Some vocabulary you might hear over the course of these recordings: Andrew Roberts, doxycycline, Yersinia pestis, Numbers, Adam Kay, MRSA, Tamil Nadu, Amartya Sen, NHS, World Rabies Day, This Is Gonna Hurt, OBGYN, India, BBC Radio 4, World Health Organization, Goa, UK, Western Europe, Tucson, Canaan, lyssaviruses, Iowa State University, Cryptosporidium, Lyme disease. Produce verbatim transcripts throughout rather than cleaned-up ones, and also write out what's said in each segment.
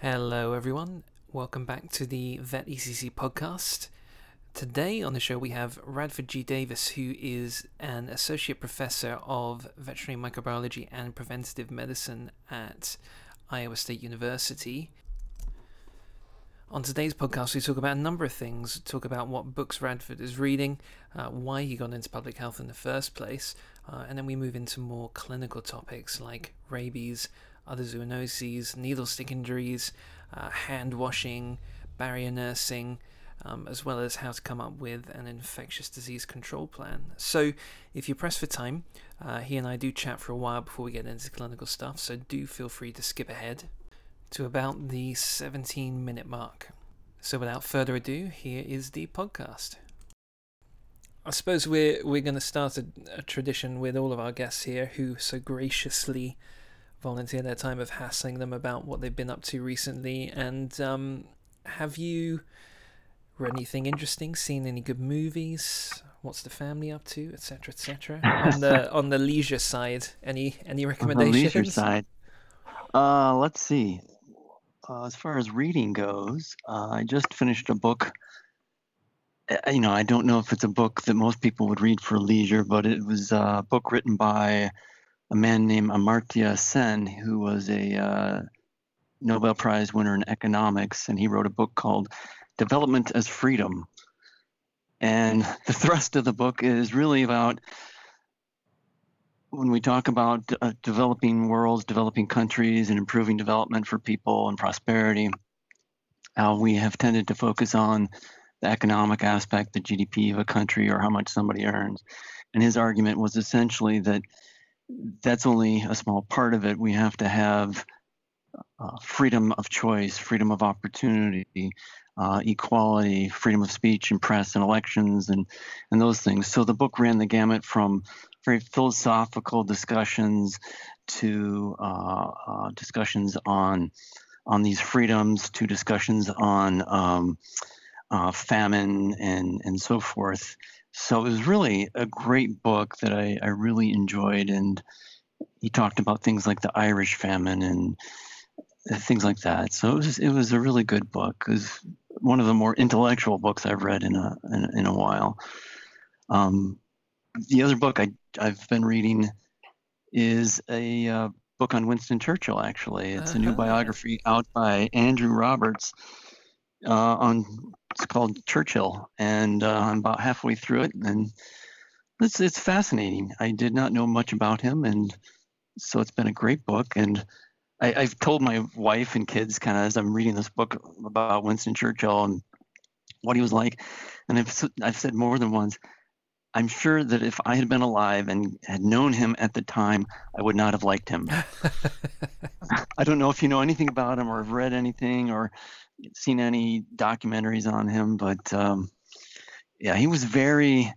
Hello everyone, welcome back to the Vet E C C podcast. Today on the show we have Radford G. Davis, who is an Associate Professor of Veterinary Microbiology and Preventative Medicine at Iowa State University. On today's podcast we talk about a number of things, talk about what books Radford is reading, uh, why he got into public health in the first place, uh, and then we move into more clinical topics like rabies, other zoonoses, needle stick injuries, uh, hand washing, barrier nursing, um, as well as how to come up with an infectious disease control plan. So if you're pressed for time, uh, he and I do chat for a while before we get into clinical stuff, so do feel free to skip ahead to about the seventeen minute mark. So without further ado, here is the podcast. I suppose we're, we're going to start a, a tradition with all of our guests here who so graciously volunteer their time of hassling them about what they've been up to recently. And um, have you read anything interesting? Seen any good movies? What's the family up to? Etc. Etc. On the on the leisure side, any any recommendations? On the leisure side, uh, let's see. Uh, as far as reading goes, uh, I just finished a book. You know, I don't know if it's a book that most people would read for leisure, but it was a book written by a man named Amartya Sen, who was a uh, Nobel Prize winner in economics, and he wrote a book called Development as Freedom. And the thrust of the book is really about, when we talk about uh, developing worlds, developing countries, and improving development for people and prosperity, how we have tended to focus on the economic aspect, the G D P of a country, or how much somebody earns. And his argument was essentially that that's only a small part of it. We have to have uh, freedom of choice, freedom of opportunity, uh, equality, freedom of speech and press and elections and, and those things. So the book ran the gamut from very philosophical discussions to uh, uh, discussions on on these freedoms to discussions on um, uh, famine and, and so forth. So it was really a great book that I, I really enjoyed, and he talked about things like the Irish famine and things like that. So it was it was a really good book. It was one of the more intellectual books I've read in a in, in a while. Um, the other book I I've been reading is a uh, book on Winston Churchill. Actually, it's uh-huh. a new biography out by Andrew Roberts. Uh, on it's called Churchill, and uh, I'm about halfway through it, and it's it's fascinating. I did not know much about him, and so it's been a great book. And I, I've told my wife and kids kind of as I'm reading this book about Winston Churchill and what he was like, and I've I've said more than once, I'm sure that if I had been alive and had known him at the time, I would not have liked him. I don't know if you know anything about him or have read anything or seen any documentaries on him, but um, yeah, he was very,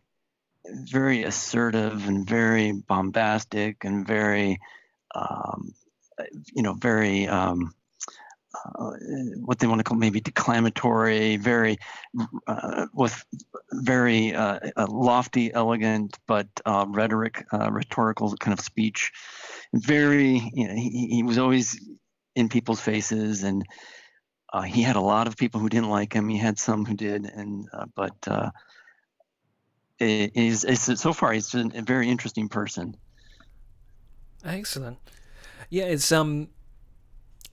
very assertive and very bombastic and very, um, you know, very um, uh, what they want to call maybe declamatory, very uh, with very uh, lofty, elegant, but uh, rhetoric, uh, rhetorical kind of speech. Very, you know, he, he was always in people's faces, and Uh, he had a lot of people who didn't like him. He had some who did, and uh, but uh, it is it's, so far he's a very interesting person. Excellent. Yeah, it's um,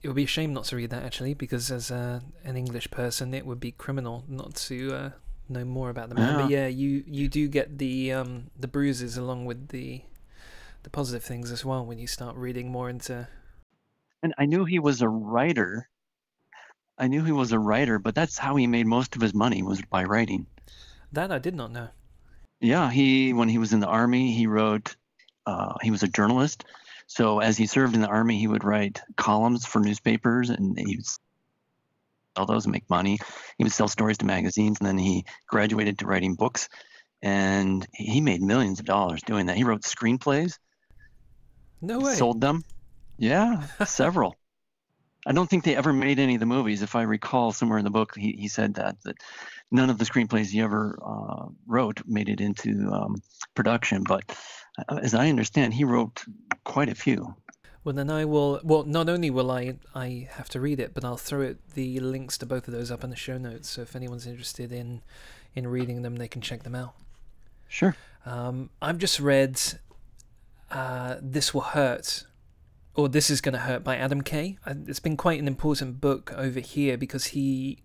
it would be a shame not to read that actually, because as a, an English person, it would be criminal not to uh, know more about the man. Yeah. But yeah, you, you do get the um the bruises along with the the positive things as well when you start reading more into. And I knew he was a writer. I knew he was a writer, but that's how he made most of his money, was by writing. That I did not know. Yeah, he when he was in the army, he wrote. Uh, he was a journalist, so as he served in the army, he would write columns for newspapers, and he would sell those and make money. He would sell stories to magazines, and then he graduated to writing books, and he made millions of dollars doing that. He wrote screenplays. No way. Sold them. Yeah, several. I don't think they ever made any of the movies. If I recall, somewhere in the book, he, he said that, that none of the screenplays he ever uh, wrote made it into um, production. But as I understand, he wrote quite a few. Well, then I will, well, not only will I, I have to read it, but I'll throw it, the links to both of those up in the show notes. So if anyone's interested in, in reading them, they can check them out. Sure. Um, I've just read uh, This Will Hurt, or This Is Gonna Hurt by Adam Kay. It's been quite an important book over here because he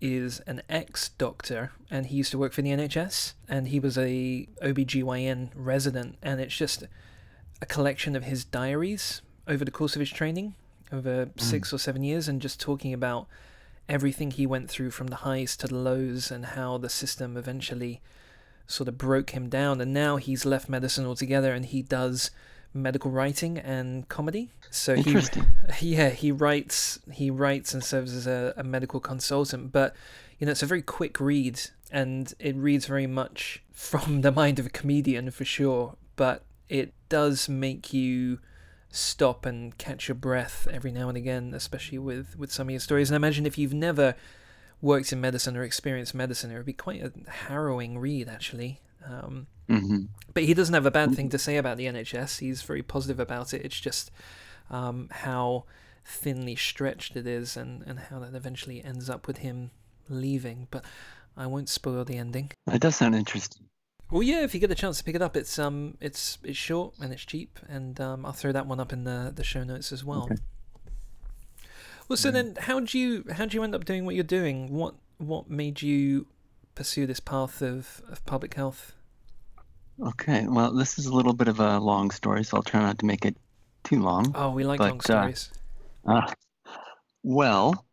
is an ex-doctor and he used to work for the N H S and he was a O B G Y N resident, and it's just a collection of his diaries over the course of his training over mm. six or seven years and just talking about everything he went through from the highs to the lows and how the system eventually sort of broke him down, and now he's left medicine altogether and he does medical writing and comedy. So he, yeah, he writes, he writes and serves as a, a medical consultant. But you know, it's a very quick read, and it reads very much from the mind of a comedian for sure. But it does make you stop and catch your breath every now and again, especially with with some of your stories. And I imagine if you've never worked in medicine or experienced medicine, it would be quite a harrowing read, actually. Um, mm-hmm. But he doesn't have a bad thing to say about the N H S. He's very positive about it. It's just um, how thinly stretched it is, and, and how that eventually ends up with him leaving. But I won't spoil the ending. That does sound interesting. Well, yeah, if you get a chance to pick it up, it's um, it's it's short and it's cheap, and um, I'll throw that one up in the, the show notes as well. Okay. Well, so yeah. then, how do you how do you end up doing what you're doing? What what made you pursue this path of, of public health? Okay, well, this is a little bit of a long story, so I'll try not to make it too long. Oh, we like but, long stories. Uh, uh, well,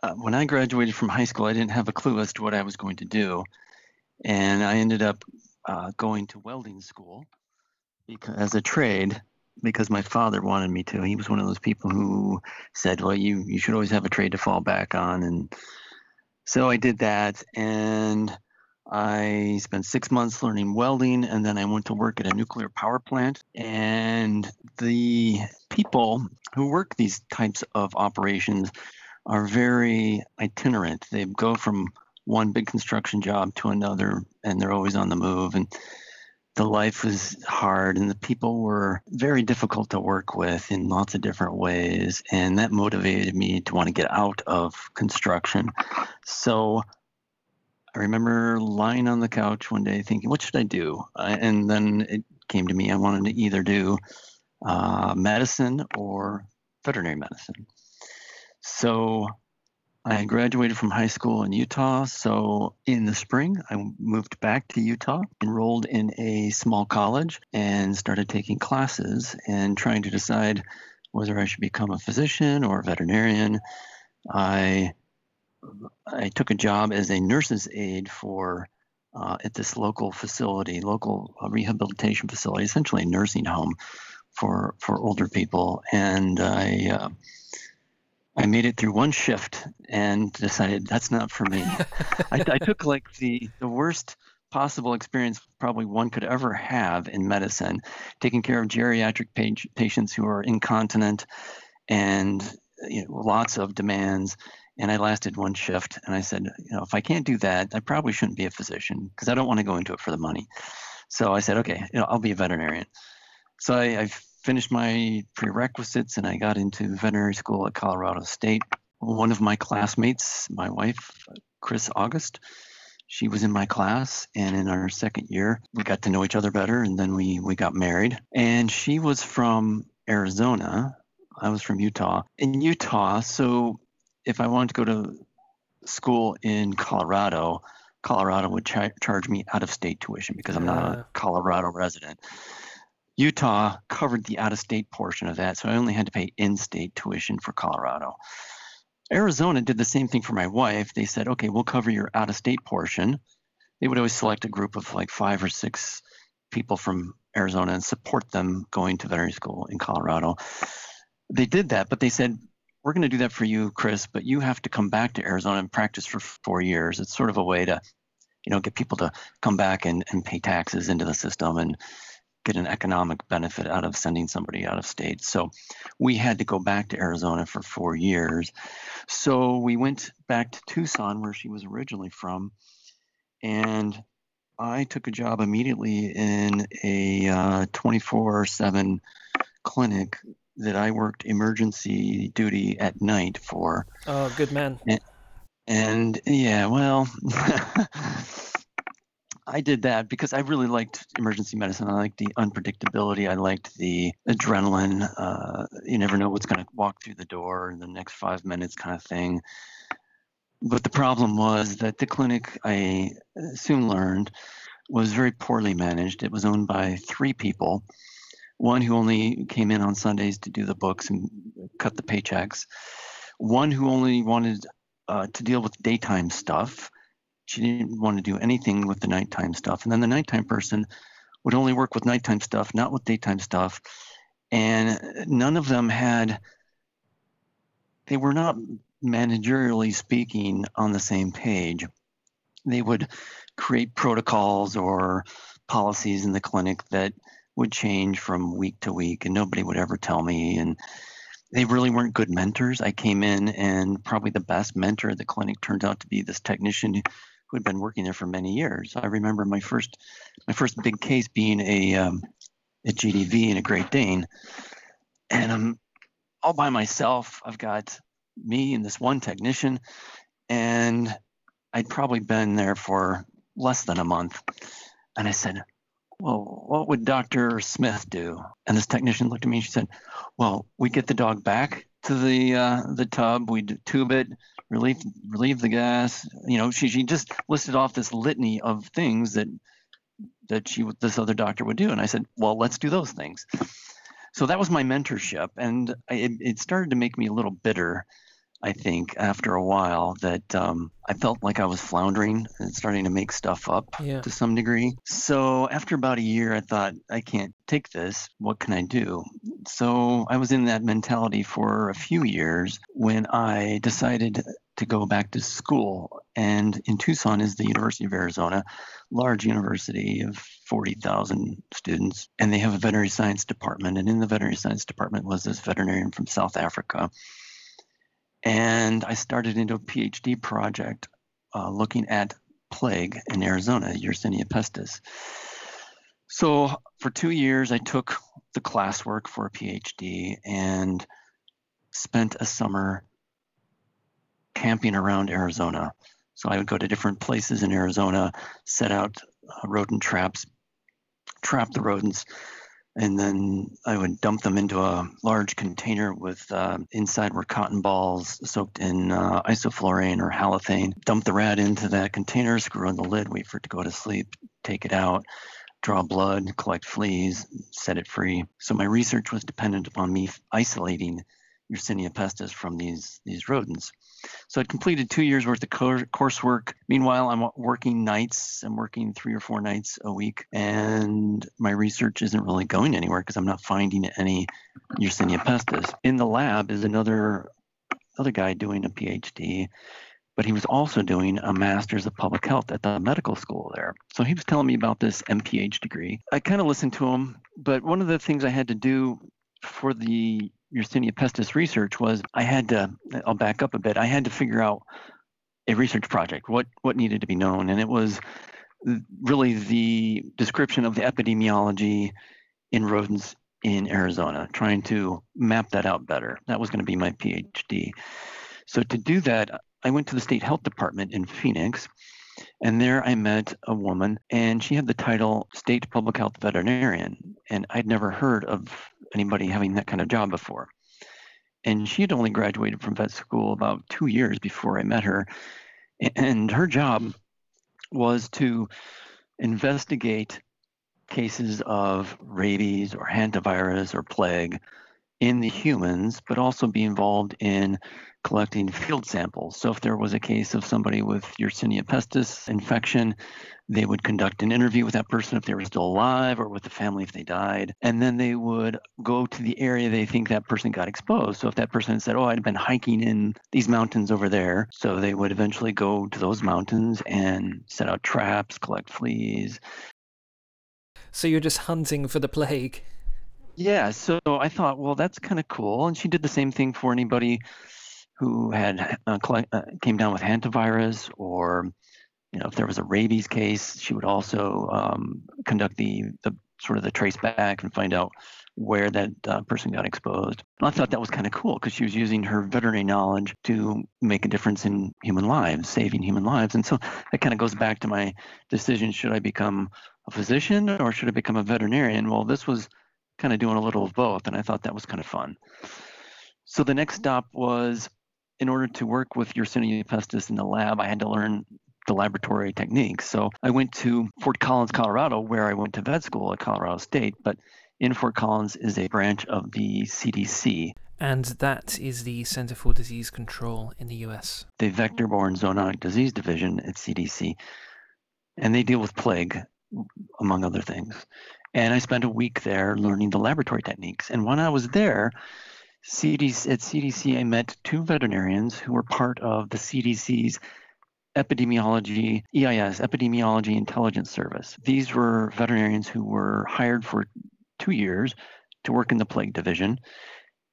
uh, when I graduated from high school, I didn't have a clue as to what I was going to do. And I ended up uh, going to welding school because, as a trade, because my father wanted me to. He was one of those people who said, well, you, you should always have a trade to fall back on. And so I did that, and I spent six months learning welding, and then I went to work at a nuclear power plant. And the people who work these types of operations are very itinerant. They go from one big construction job to another, and they're always on the move. And the life was hard, and the people were very difficult to work with in lots of different ways. And that motivated me to want to get out of construction. So I remember lying on the couch one day thinking, what should I do? Uh, and then it came to me, I wanted to either do uh, medicine or veterinary medicine. So I graduated from high school in Utah. So in the spring, I moved back to Utah, enrolled in a small college, and started taking classes and trying to decide whether I should become a physician or a veterinarian. I I took a job as a nurse's aide for uh, at this local facility, local rehabilitation facility, essentially a nursing home for for older people. And I uh, I made it through one shift and decided that's not for me. I, I took like the, the worst possible experience probably one could ever have in medicine, taking care of geriatric page, patients who are incontinent and you know, lots of demands. And I lasted one shift, and I said, you know, if I can't do that, I probably shouldn't be a physician because I don't want to go into it for the money. So I said, okay, you know, I'll be a veterinarian. So I, I finished my prerequisites, and I got into veterinary school at Colorado State. One of my classmates, my wife, Chris August, she was in my class, and in our second year, we got to know each other better, and then we, we got married. And she was from Arizona. I was from Utah. In Utah, so if I wanted to go to school in Colorado, Colorado would ch- charge me out-of-state tuition because I'm not a Colorado resident. Utah covered the out-of-state portion of that, so I only had to pay in-state tuition for Colorado. Arizona did the same thing for my wife. They said, okay, we'll cover your out-of-state portion. They would always select a group of like five or six people from Arizona and support them going to veterinary school in Colorado. They did that, but they said, we're going to do that for you, Chris, but you have to come back to Arizona and practice for four years. It's sort of a way to, you know, get people to come back and, and pay taxes into the system and get an economic benefit out of sending somebody out of state. So we had to go back to Arizona for four years. So we went back to Tucson, where she was originally from, and I took a job immediately in a uh, twenty-four seven clinic that I worked emergency duty at night for. Oh, good man. And, and yeah, well, I did that because I really liked emergency medicine. I liked the unpredictability. I liked the adrenaline. Uh, you never know what's going to walk through the door in the next five minutes kind of thing. But the problem was that the clinic, I soon learned, was very poorly managed. It was owned by three people, one who only came in on Sundays to do the books and cut the paychecks, one who only wanted uh, to deal with daytime stuff. She didn't want to do anything with the nighttime stuff. And then the nighttime person would only work with nighttime stuff, not with daytime stuff. And none of them had, they were not managerially speaking on the same page. They would create protocols or policies in the clinic that would change from week to week, and nobody would ever tell me. And they really weren't good mentors. I came in, and probably the best mentor at the clinic turned out to be this technician who had been working there for many years. I remember my first my first big case being a, um, a G D V and a Great Dane. And I'm all by myself. I've got me and this one technician. And I'd probably been there for less than a month. And I said, well, what would Doctor Smith do? And this technician looked at me and she said, well, we get the dog back to the uh, the tub, we tube it, relieve relieve the gas. You know, she she just listed off this litany of things that that she this other doctor would do. And I said, well, let's do those things. So that was my mentorship, and I, it, it started to make me a little bitter. I think after a while that um, I felt like I was floundering and starting to make stuff up yeah. to some degree. So after about a year, I thought, I can't take this. What can I do? So I was in that mentality for a few years when I decided to go back to school. And in Tucson is the University of Arizona, large university of forty thousand students. And they have a veterinary science department. And in the veterinary science department was this veterinarian from South Africa. And I started into a PhD project uh, looking at plague in Arizona, Yersinia pestis. So for two years, I took the classwork for a PhD and spent a summer camping around Arizona. So I would go to different places in Arizona, set out uh, rodent traps, trap the rodents, and then I would dump them into a large container with uh, inside were cotton balls soaked in uh, isoflurane or halothane. Dump the rat into that container, screw on the lid, wait for it to go to sleep, take it out, draw blood, collect fleas, set it free. So my research was dependent upon me isolating Yersinia pestis from these, these rodents. So I'd completed two years worth of co- coursework. Meanwhile, I'm working nights. I'm working three or four nights a week, and my research isn't really going anywhere because I'm not finding any Yersinia pestis. In the lab is another other guy doing a PhD, but he was also doing a master's of public health at the medical school there. So he was telling me about this M P H degree. I kind of listened to him, but one of the things I had to do for the Yersinia pestis research was I had to, I'll back up a bit, I had to figure out a research project, what what needed to be known. And it was really the description of the epidemiology in rodents in Arizona, trying to map that out better. That was going to be my PhD. So to do that, I went to the state health department in Phoenix, and there I met a woman, and she had the title State Public Health Veterinarian, and I'd never heard of anybody having that kind of job before. And she had only graduated from vet school about two years before I met her, and her job was to investigate cases of rabies or hantavirus or plague in the humans, but also be involved in collecting field samples. So if there was a case of somebody with Yersinia pestis infection, they would conduct an interview with that person if they were still alive, or with the family if they died. And then they would go to the area they think that person got exposed. So if that person said, oh, I'd been hiking in these mountains over there, so they would eventually go to those mountains and set out traps, collect fleas. So you're just hunting for the plague. Yeah. So I thought, well, that's kind of cool. And she did the same thing for anybody who had uh, came down with hantavirus, or you know, if there was a rabies case, she would also um, conduct the, the sort of the trace back and find out where that uh, person got exposed. And I thought that was kind of cool because she was using her veterinary knowledge to make a difference in human lives, saving human lives. And so that kind of goes back to my decision, should I become a physician or should I become a veterinarian? Well, this was kind of doing a little of both, and I thought that was kind of fun. So the next stop was, in order to work with Yersinia pestis in the lab, I had to learn the laboratory techniques. So I went to Fort Collins, Colorado, where I went to vet school at Colorado State, but in Fort Collins is a branch of the C D C. And that is the Center for Disease Control in the U S. The Vector-Borne Zoonotic Disease Division at C D C. And they deal with plague, among other things. And I spent a week there learning the laboratory techniques. And when I was there, C D C, at C D C, I met two veterinarians who were part of the C D C's Epidemiology, E I S, Epidemiology Intelligence Service. These were veterinarians who were hired for two years to work in the plague division,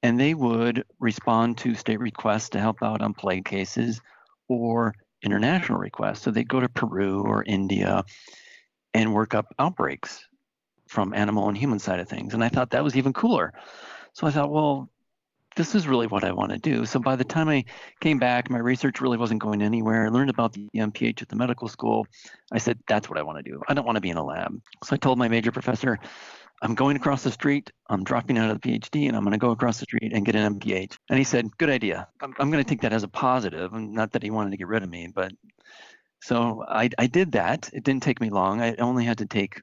and they would respond to state requests to help out on plague cases or international requests. So they'd go to Peru or India and work up outbreaks from animal and human side of things. And I thought that was even cooler. So I thought, well, this is really what I want to do. So by the time I came back, my research really wasn't going anywhere. I learned about the M P H at the medical school. I said, that's what I want to do. I don't want to be in a lab. So I told my major professor, I'm going across the street, I'm dropping out of the PhD, and I'm going to go across the street and get an M P H. And he said, good idea. I'm, I'm going to take that as a positive. Not that he wanted to get rid of me, but so I, I did that. It didn't take me long. I only had to take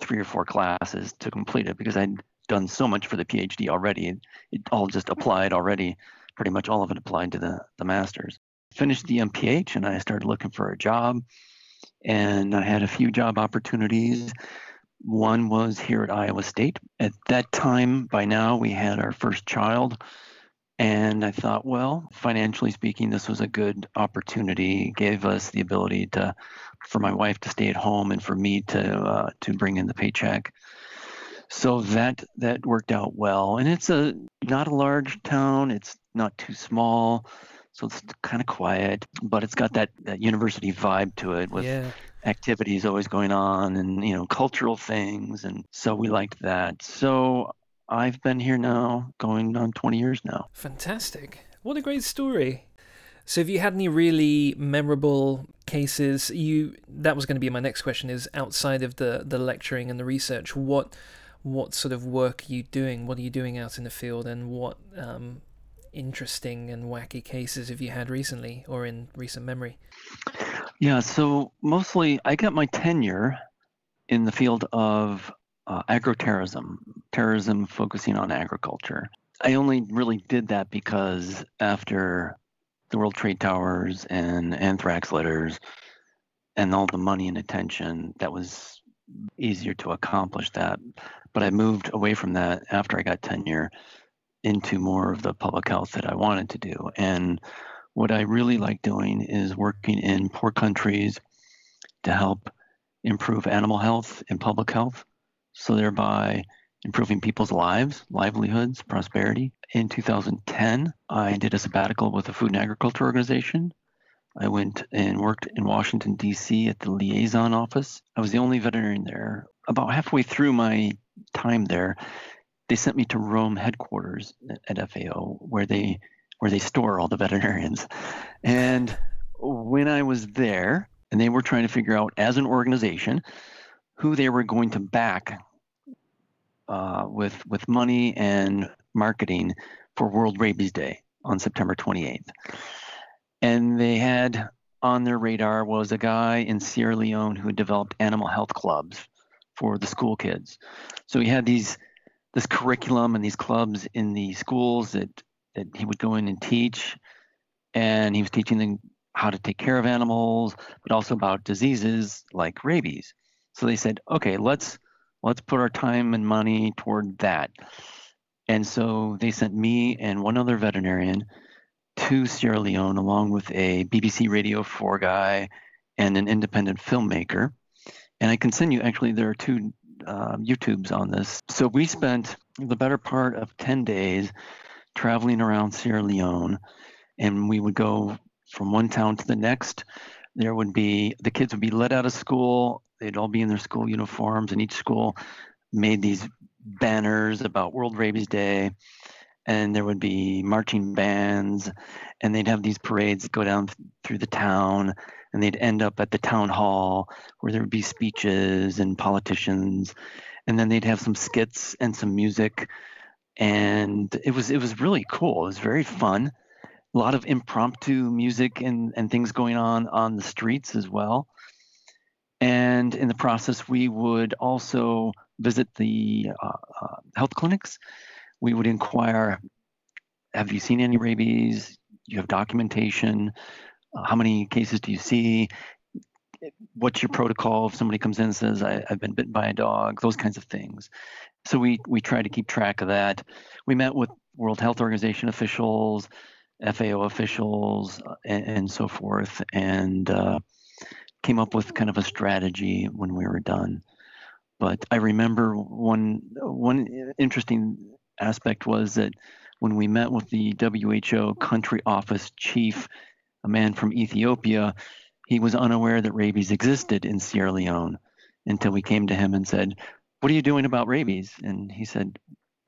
three or four classes to complete it because I'd done so much for the PhD already. It, it all just applied already. Pretty much all of it applied to the, the master's. Finished the M P H, and I started looking for a job, and I had a few job opportunities. One was here at Iowa State. At that time, by now, we had our first child. And I thought, well, financially speaking, this was a good opportunity. It gave us the ability to, for my wife to stay at home and for me to uh, to bring in the paycheck. So that that worked out well. And it's a not a large town. It's not too small. So it's kind of quiet, but it's got that, that university vibe to it with yeah. activities always going on and, you know, cultural things. And so we liked that. So I've been here now going on twenty years now. Fantastic. What a great story. So have you had any really memorable cases? You that was going to be my next question, is outside of the, the lecturing and the research, what what sort of work are you doing? What are you doing out in the field, and what um, interesting and wacky cases have you had recently or in recent memory? Yeah, so mostly I got my tenure in the field of uh, agroterrorism, terrorism focusing on agriculture. I only really did that because after the World Trade Towers and anthrax letters and all the money and attention, that was easier to accomplish that. But I moved away from that after I got tenure into more of the public health that I wanted to do. And what I really like doing is working in poor countries to help improve animal health and public health, so thereby improving people's lives, livelihoods, prosperity. In two thousand ten, I did a sabbatical with the Food and Agriculture Organization. I went and worked in Washington, D C at the liaison office. I was the only veterinarian there. About halfway through my time there, they sent me to Rome headquarters at F A O, where they where they store all the veterinarians. And when I was there, and they were trying to figure out as an organization who they were going to back uh, with with money and marketing for World Rabies Day on September twenty-eighth. And they had on their radar was a guy in Sierra Leone who had developed animal health clubs for the school kids. So he had these this curriculum and these clubs in the schools that, that he would go in and teach. And he was teaching them how to take care of animals, but also about diseases like rabies. So they said, okay, let's let's put our time and money toward that. And so they sent me and one other veterinarian to Sierra Leone, along with a B B C Radio four guy and an independent filmmaker. And I can send you, actually, there are two Uh, YouTube's on this. So we spent the better part of ten days traveling around Sierra Leone, and we would go from one town to the next. There would be, the kids would be let out of school. They'd all be in their school uniforms, and each school made these banners about World Rabies Day, and there would be marching bands, and they'd have these parades go down th- through the town, and they'd end up at the town hall where there would be speeches and politicians, and then they'd have some skits and some music, and it was it was really cool. It was very fun. A lot of impromptu music and, and things going on on the streets as well. And in the process, we would also visit the uh, uh, health clinics. We would inquire, have you seen any rabies? Do you have documentation? Uh, how many cases do you see? What's your protocol if somebody comes in and says, I, I've been bitten by a dog, those kinds of things. So we, we try to keep track of that. We met with World Health Organization officials, F A O officials, and, and so forth, and uh, came up with kind of a strategy when we were done. But I remember one one interesting aspect was that when we met with the W H O country office chief, a man from Ethiopia, he was unaware that rabies existed in Sierra Leone until we came to him and said, what are you doing about rabies? And he said,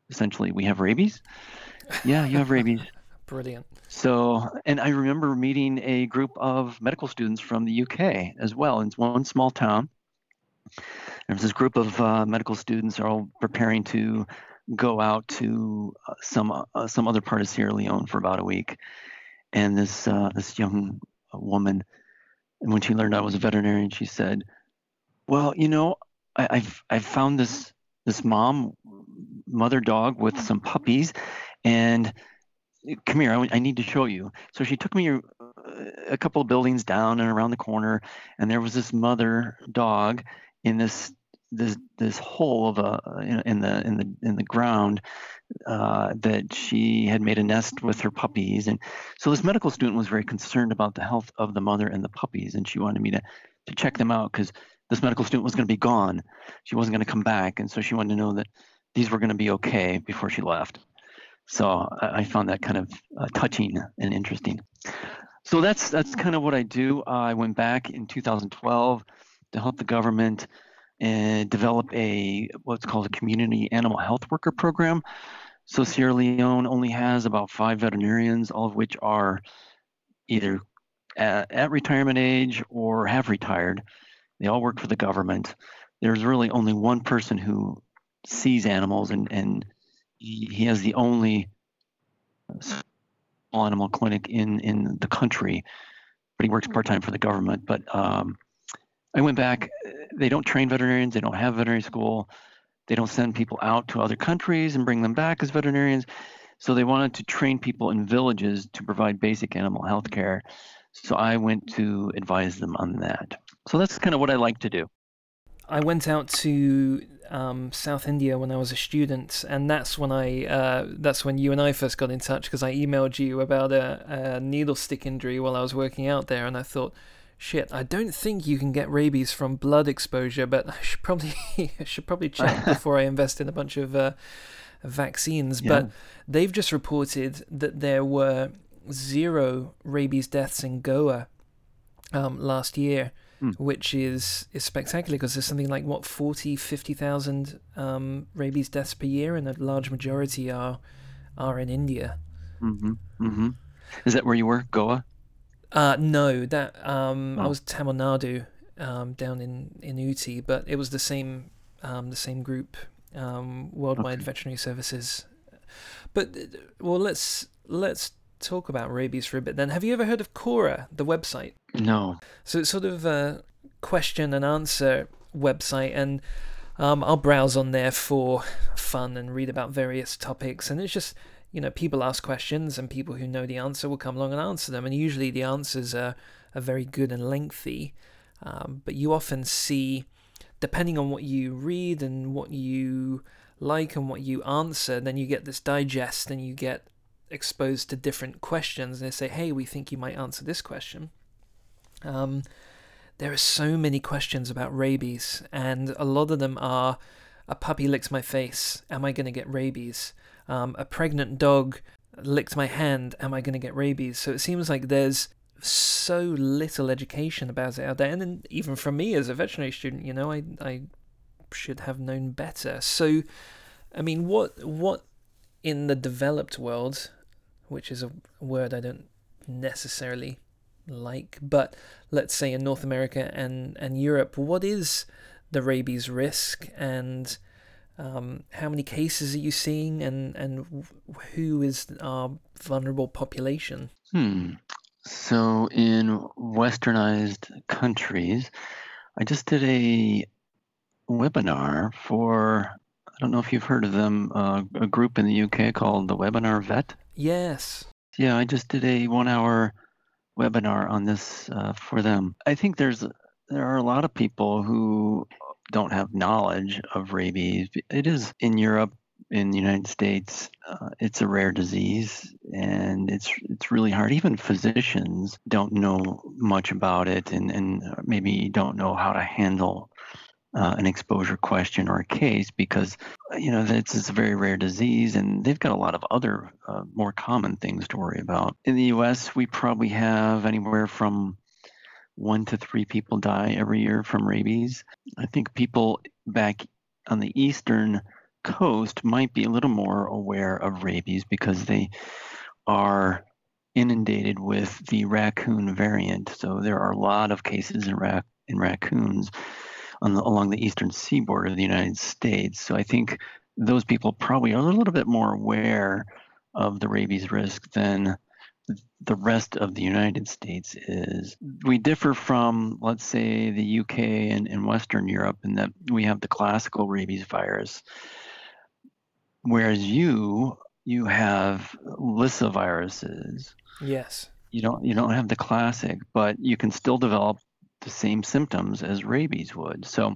essentially, we have rabies? Yeah, you have rabies. Brilliant. So, and I remember meeting a group of medical students from the U K as well in one small town. There was this group of uh, medical students are all preparing to go out to uh, some uh, some other part of Sierra Leone for about a week. And this uh, this young woman, when she learned I was a veterinarian, she said, well, you know, I, I've I've found this this mom, mother dog with some puppies, and come here, I, I need to show you. So she took me uh, a couple of buildings down and around the corner, and there was this mother dog in this this this hole of a in, in the in the in the ground uh, that she had made a nest with her puppies. And so this medical student was very concerned about the health of the mother and the puppies, and she wanted me to to check them out because this medical student was going to be gone. She wasn't going to come back, and so she wanted to know that these were going to be okay before she left. So I found that kind of uh, touching and interesting. So that's that's kind of what I do. Uh, I went back in two thousand twelve to help the government and develop a what's called a community animal health worker program. So Sierra Leone only has about five veterinarians, all of which are either at, at retirement age or have retired. They all work for the government. There's really only one person who sees animals and and he has the only small animal clinic in, in the country, but he works part-time for the government. But um, I went back. They don't train veterinarians. They don't have veterinary school. They don't send people out to other countries and bring them back as veterinarians. So they wanted to train people in villages to provide basic animal health care. So I went to advise them on that. So that's kind of what I like to do. I went out to um, South India when I was a student, and that's when I uh, that's when you and I first got in touch, because I emailed you about a, a needle stick injury while I was working out there, and I thought, shit, I don't think you can get rabies from blood exposure, but I should probably I should probably check before I invest in a bunch of uh, vaccines. Yeah. But they've just reported that there were zero rabies deaths in Goa um, last year. Which is, is spectacular, because there's something like, what, forty, fifty thousand um, rabies deaths per year, and a large majority are are in India. Mm-hmm. Mm-hmm. Is that where you were, Goa? Uh, no, that um, oh. I was Tamil Nadu, um, down in, in Uti, but it was the same um, the same group, um, Worldwide okay. Veterinary Services. But well, let's let's. talk about rabies for a bit then. Have you ever heard of Quora, the website? No. So it's sort of a question and answer website, and um, I'll browse on there for fun and read about various topics, and it's just, you know, people ask questions and people who know the answer will come along and answer them, and usually the answers are, are very good and lengthy, um, but you often see, depending on what you read and what you like and what you answer, then you get this digest and you get exposed to different questions, and they say, hey, we think you might answer this question. Um, there are so many questions about rabies, and a lot of them are, a puppy licks my face, am I going to get rabies? Um, a pregnant dog licked my hand, am I going to get rabies? So it seems like there's so little education about it out there, and then even from me as a veterinary student, you know, I, I should have known better. So, I mean, what what in the developed world, which is a word I don't necessarily like, but let's say in North America and, and Europe, what is the rabies risk, and um, how many cases are you seeing, and, and who is our vulnerable population? Hmm. So in westernized countries, I just did a webinar for, I don't know if you've heard of them, uh, a group in the U K called the Webinar Vet. Yes. Yeah, I just did a one-hour webinar on this uh, for them. I think there's there are a lot of people who don't have knowledge of rabies. It is in Europe, in the United States, uh, it's a rare disease, and it's it's really hard. Even physicians don't know much about it, and, and maybe don't know how to handle Uh, an exposure question or a case, because, you know, it's, it's a very rare disease, and they've got a lot of other uh, more common things to worry about. In the U S, we probably have anywhere from one to three people die every year from rabies. I think people back on the eastern coast might be a little more aware of rabies because they are inundated with the raccoon variant. So there are a lot of cases in, rac- in raccoons on the, along the eastern seaboard of the United States. So I think those people probably are a little bit more aware of the rabies risk than the rest of the United States is. We differ from, let's say, the U K and, and Western Europe in that we have the classical rabies virus, whereas you you have lyssaviruses. Yes. You don't you don't have the classic, but you can still develop the same symptoms as rabies would. So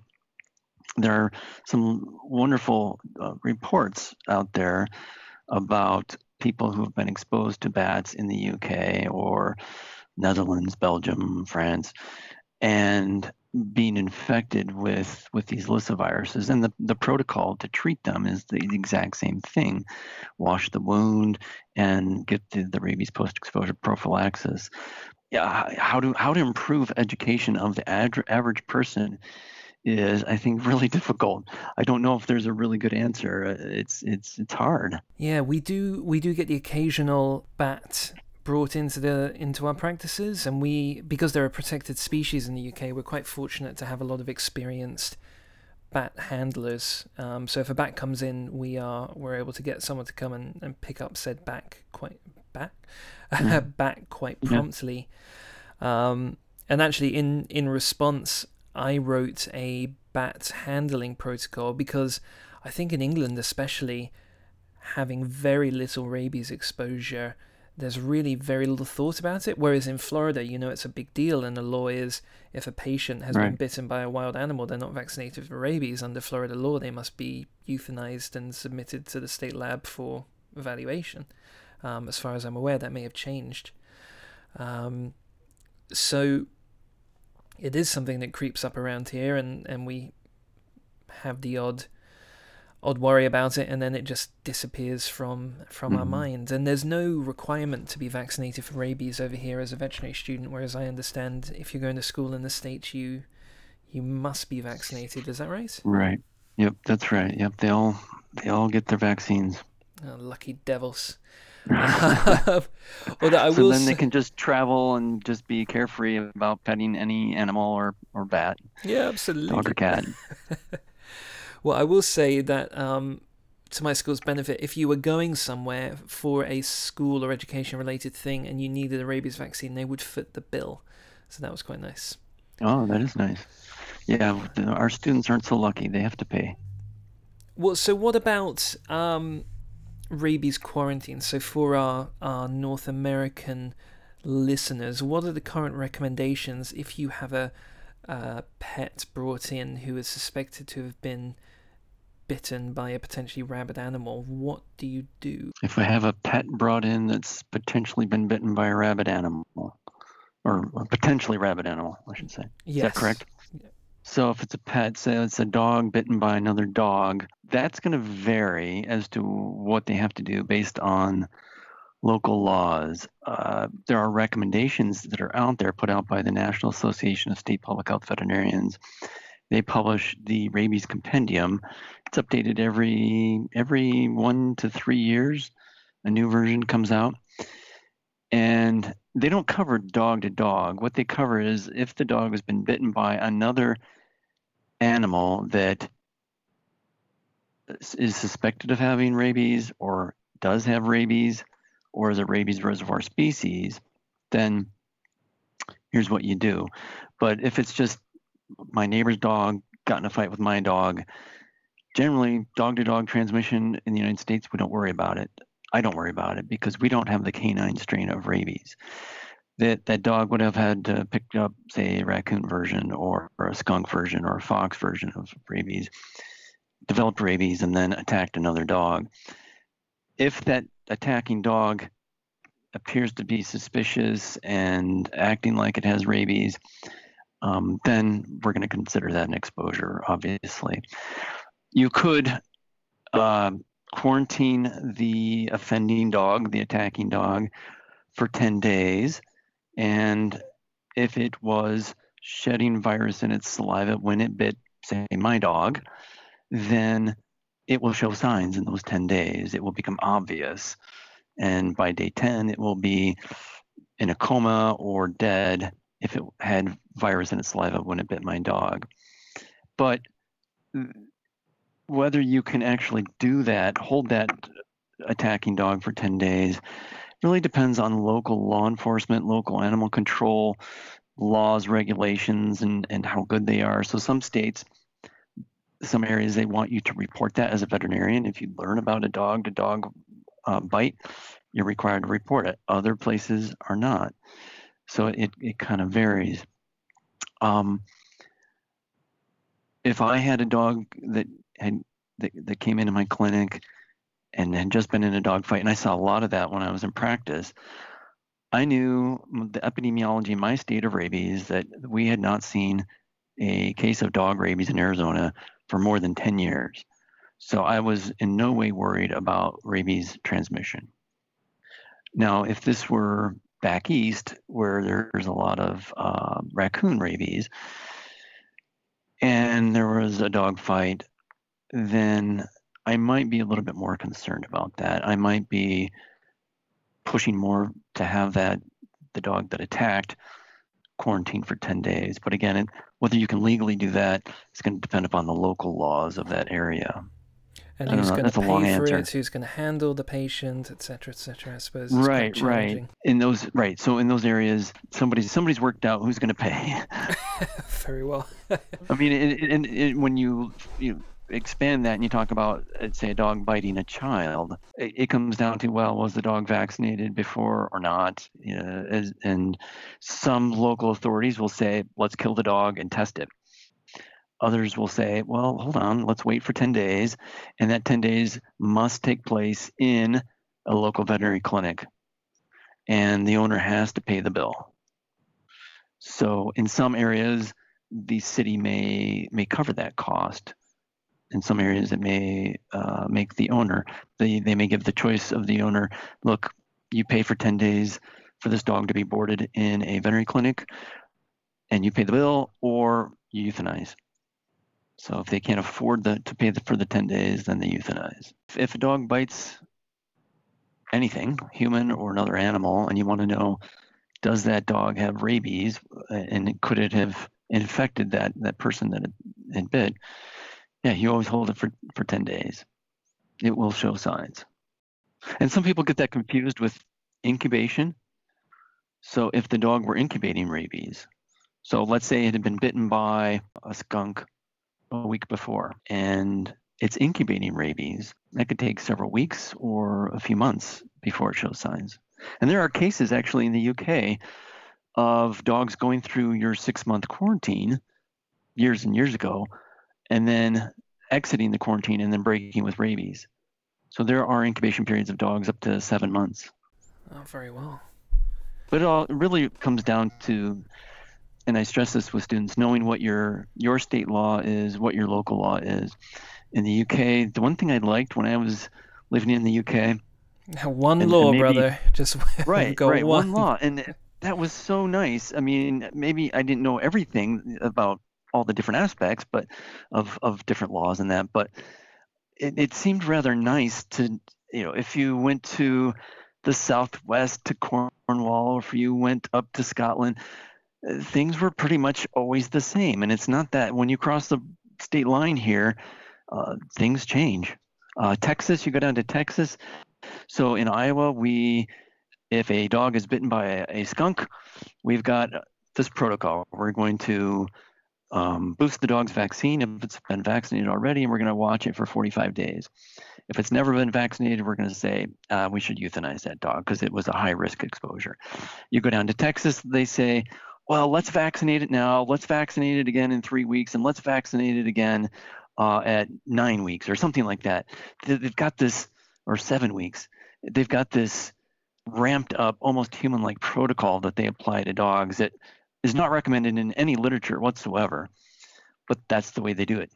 there are some wonderful uh, reports out there about people who have been exposed to bats in the U K or Netherlands, Belgium, France, and being infected with, with these lyssaviruses. And the, the protocol to treat them is the exact same thing. Wash the wound and get the, the rabies post-exposure prophylaxis. Yeah, how to how to improve education of the ad- average person is, I think, really difficult. I don't know if there's a really good answer. It's it's it's hard. Yeah, we do we do get the occasional bat brought into the into our practices, and we because they're a protected species in the U K, we're quite fortunate to have a lot of experienced bat handlers. Um, so if a bat comes in, we are we're able to get someone to come and, and pick up said bat quite. back back quite promptly. Yeah. Um, and actually in in response I wrote a bat handling protocol, because I think in England especially, having very little rabies exposure, there's really very little thought about it, whereas in Florida, you know, it's a big deal, and the law is if a patient has right. been bitten by a wild animal, they're not vaccinated for rabies under Florida law, they must be euthanized and submitted to the state lab for evaluation. Um, as far as I'm aware, that may have changed. Um, so it is something that creeps up around here, and, and we have the odd odd worry about it, and then it just disappears from, from mm-hmm. our minds. And there's no requirement to be vaccinated for rabies over here as a veterinary student, whereas I understand if you're going to school in the States, you you must be vaccinated. Is that right? Right. Yep, that's right. Yep, they all they all get their vaccines. Oh, lucky devils. I will so then they can just travel and just be carefree about petting any animal or, or bat. Yeah, absolutely. Dog or cat. Well, I will say that um, to my school's benefit, if you were going somewhere for a school or education-related thing and you needed a rabies vaccine, they would foot the bill. So that was quite nice. Oh, that is nice. Yeah, our students aren't so lucky. They have to pay. Well, so what about... Um, rabies quarantine. So for our, our North American listeners, what are the current recommendations if you have a, a pet brought in who is suspected to have been bitten by a potentially rabid animal? What do you do? If I have a pet brought in that's potentially been bitten by a rabid animal, or a potentially rabid animal, I should say. Yes. Is that correct? Yeah. So if it's a pet, say it's a dog bitten by another dog, that's going to vary as to what they have to do based on local laws. Uh, there are recommendations that are out there put out by the National Association of State Public Health Veterinarians They publish the Rabies Compendium. It's updated every every one to three years. A new version comes out. And they don't cover dog to dog. What they cover is if the dog has been bitten by another animal that is suspected of having rabies or does have rabies or is a rabies reservoir species, then here's what you do. But if it's just my neighbor's dog got in a fight with my dog, generally dog-to-dog transmission in the United States, we don't worry about it. I don't worry about it because we don't have the canine strain of rabies. That that dog would have had uh, picked up, say, a raccoon version or, or a skunk version or a fox version of rabies, developed rabies, and then attacked another dog. If that attacking dog appears to be suspicious and acting like it has rabies, um, then we're going to consider that an exposure, obviously. You could uh, quarantine the offending dog, the attacking dog, for ten days. And if it was shedding virus in its saliva when it bit, say, my dog, then it will show signs in those ten days. It will become obvious. And by day ten, it will be in a coma or dead if it had virus in its saliva when it bit my dog. But whether you can actually do that, hold that attacking dog for ten days, really depends on local law enforcement, local animal control laws, regulations, and, and how good they are. So some states, some areas, they want you to report that as a veterinarian. If you learn about a dog-to-dog uh, bite, you're required to report it. Other places are not. So it, it kind of varies. Um, if I had a dog that had that, that came into my clinic and had just been in a dog fight, and I saw a lot of that when I was in practice, I knew the epidemiology in my state of rabies that we had not seen a case of dog rabies in Arizona for more than ten years. So I was in no way worried about rabies transmission. Now, if this were back east where there's a lot of uh, raccoon rabies and there was a dog fight, then I might be a little bit more concerned about that. I might be pushing more to have that the dog that attacked quarantined for ten days. But again, it, whether you can legally do that, it's going to depend upon the local laws of that area. And who's going to pay for it? Who's going to handle the patient, et cetera, et cetera? I suppose. Right, right. In those, right. So in those areas, somebody's somebody's worked out who's going to pay. Very well. I mean, and when you you. Know, expand that and you talk about, say, a dog biting a child, it, it comes down to, well, was the dog vaccinated before or not? You know, as, and some local authorities will say, let's kill the dog and test it. Others will say, well, hold on, let's wait for ten days. And that ten days must take place in a local veterinary clinic. And the owner has to pay the bill. So in some areas, the city may may cover that cost. In some areas, it may uh, make the owner, they, they may give the choice of the owner, look, you pay for ten days for this dog to be boarded in a veterinary clinic, and you pay the bill, or you euthanize. So if they can't afford the, to pay the, for the ten days, then they euthanize. If, if a dog bites anything, human or another animal, and you want to know, does that dog have rabies, and could it have infected that, that person that it, it bit? Yeah, you always hold it for, for ten days. It will show signs. And some people get that confused with incubation. So if the dog were incubating rabies, so let's say it had been bitten by a skunk a week before, and it's incubating rabies, that could take several weeks or a few months before it shows signs. And there are cases actually in the U K of dogs going through your six-month quarantine years and years ago, and then exiting the quarantine and then breaking with rabies. So there are incubation periods of dogs up to seven months. Oh, very well. But it all really comes down to, and I stress this with students, knowing what your your state law is, what your local law is. In the U K, the one thing I liked when I was living in the U K. One and, law, and maybe, brother. Just right, go right, one. one law. And that was so nice. I mean, maybe I didn't know everything about all the different aspects, but of, of different laws and that, but it, it seemed rather nice to, you know, if you went to the Southwest, to Cornwall, or if you went up to Scotland, things were pretty much always the same. And it's not that when you cross the state line here, uh, things change. Uh, Texas, you go down to Texas. So in Iowa, we, if a dog is bitten by a, a skunk, we've got this protocol. We're going to um, boost the dog's vaccine if it's been vaccinated already, and we're going to watch it for forty-five days. If it's never been vaccinated, we're going to say uh, we should euthanize that dog because it was a high-risk exposure. You go down to Texas, they say, well, let's vaccinate it now. Let's vaccinate it again in three weeks, and let's vaccinate it again uh, at nine weeks or something like that. They've got this, or seven weeks. They've got this ramped up, almost human-like protocol that they apply to dogs that is not recommended in any literature whatsoever, but that's the way they do it.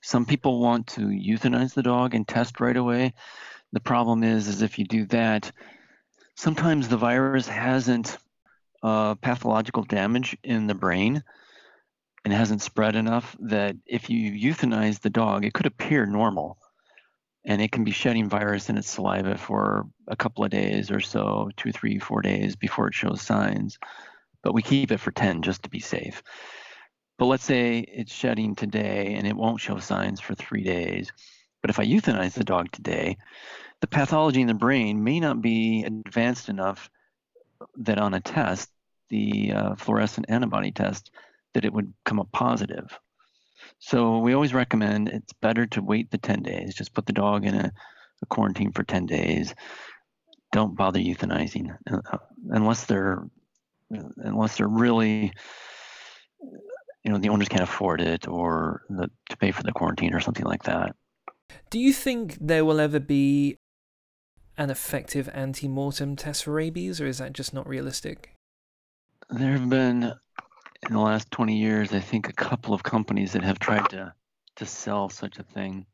Some people want to euthanize the dog and test right away. The problem is, is if you do that, sometimes the virus hasn't uh, pathological damage in the brain and hasn't spread enough that if you euthanize the dog, it could appear normal. And it can be shedding virus in its saliva for a couple of days or so, two, three, four days before it shows signs. But we keep it for ten just to be safe. But let's say it's shedding today and it won't show signs for three days. But if I euthanize the dog today, the pathology in the brain may not be advanced enough that on a test, the uh, fluorescent antibody test, that it would come up positive. So we always recommend it's better to wait the ten days. Just put the dog in a, a quarantine for ten days. Don't bother euthanizing unless they're unless they're really, you know, the owners can't afford it or the, to pay for the quarantine or something like that. Do you think there will ever be an effective anti-mortem test for rabies, or is that just not realistic? There have been, in the last twenty years, I think a couple of companies that have tried to, to sell such a thing.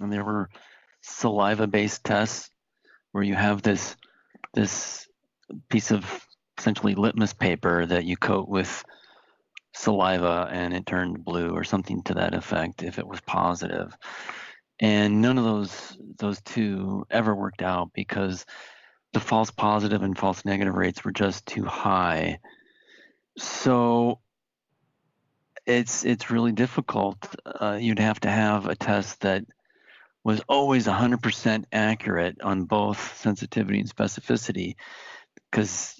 And there were saliva-based tests where you have this this piece of essentially litmus paper that you coat with saliva and it turned blue or something to that effect if it was positive. And none of those those two ever worked out because the false positive and false negative rates were just too high. So it's it's really difficult. Uh, you'd have to have a test that was always one hundred percent accurate on both sensitivity and specificity, because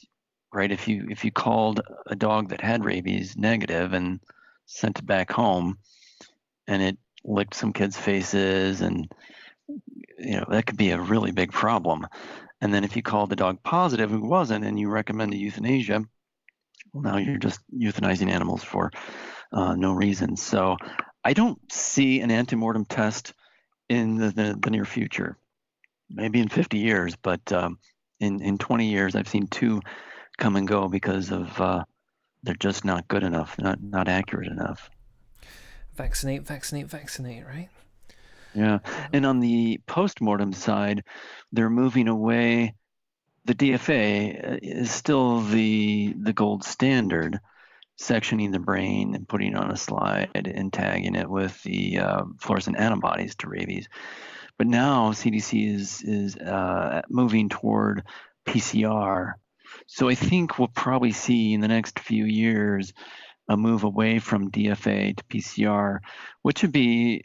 right if you if you called a dog that had rabies negative and sent it back home, and it licked some kids' faces, and you know that could be a really big problem. And then if you called the dog positive who wasn't, and you recommend the euthanasia. Well, now you're just euthanizing animals for uh, no reason. So I don't see an antemortem test in the, the, the near future, maybe in fifty years, but um, in, in twenty years, I've seen two come and go because of uh, they're just not good enough, not not accurate enough. Vaccinate, vaccinate, vaccinate, right? Yeah. And on the postmortem side, they're moving away. The D F A is still the the gold standard, sectioning the brain and putting it on a slide and tagging it with the uh, fluorescent antibodies to rabies. But now C D C is is uh, moving toward P C R. So I think we'll probably see in the next few years a move away from D F A to P C R, which would be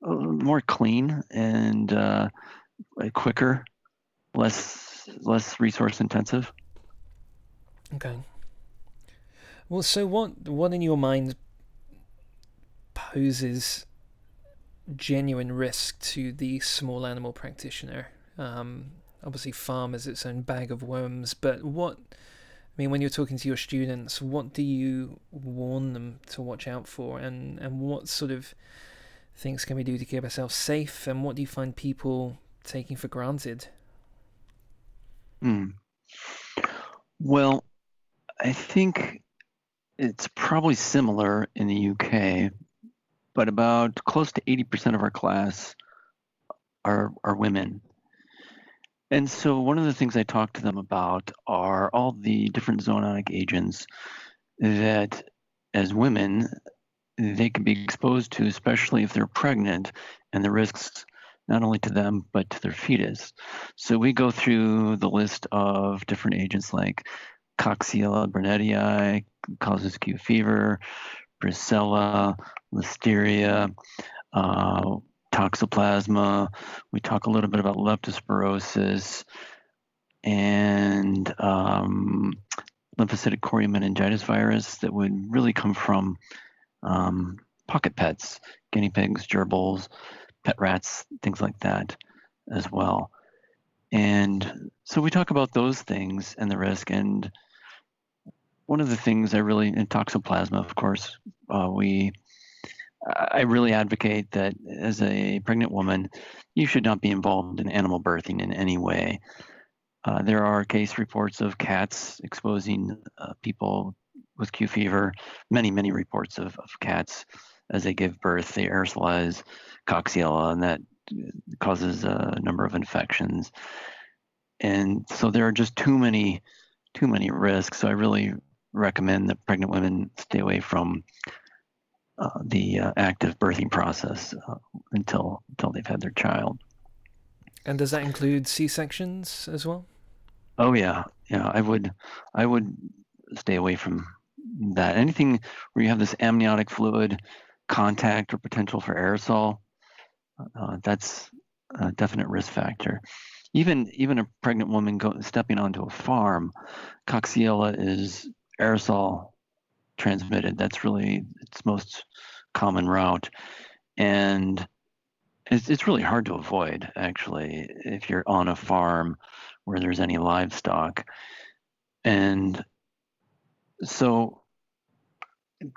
more clean and uh, quicker, less. less resource intensive. Okay. Well, so what what in your mind poses genuine risk to the small animal practitioner? Um, obviously farm is its own bag of worms, but what I mean when you're talking to your students, what do you warn them to watch out for, and, and what sort of things can we do to keep ourselves safe, and what do you find people taking for granted? Hmm. Well, I think it's probably similar in the U K, but about close to eighty percent of our class are are women. And so one of the things I talk to them about are all the different zoonotic agents that as women they could be exposed to, especially if they're pregnant, and the risks not only to them, but to their fetus. So we go through the list of different agents like Coxiella burnetii, causes Q fever, Brucella, listeria, uh, Toxoplasma. We talk a little bit about leptospirosis and um, lymphocytic choriomeningitis virus that would really come from um, pocket pets, guinea pigs, gerbils, pet rats, things like that as well. And so we talk about those things and the risk. And one of the things I really, in Toxoplasma, of course, uh, we, I really advocate that as a pregnant woman, you should not be involved in animal birthing in any way. Uh, there are case reports of cats exposing uh, people with Q fever, many, many reports of, of cats as they give birth. They aerosolize Coxiella, and that causes a number of infections. And so there are just too many, too many risks. So I really recommend that pregnant women stay away from uh, the uh, active birthing process uh, until until they've had their child. And does that include C-sections as well? Oh yeah, yeah. I would, I would stay away from that. Anything where you have this amniotic fluid contact or potential for aerosol, uh, that's a definite risk factor. Even even a pregnant woman go, stepping onto a farm, Coxiella is aerosol transmitted. That's really its most common route, and it's it's really hard to avoid, actually, if you're on a farm where there's any livestock. And so,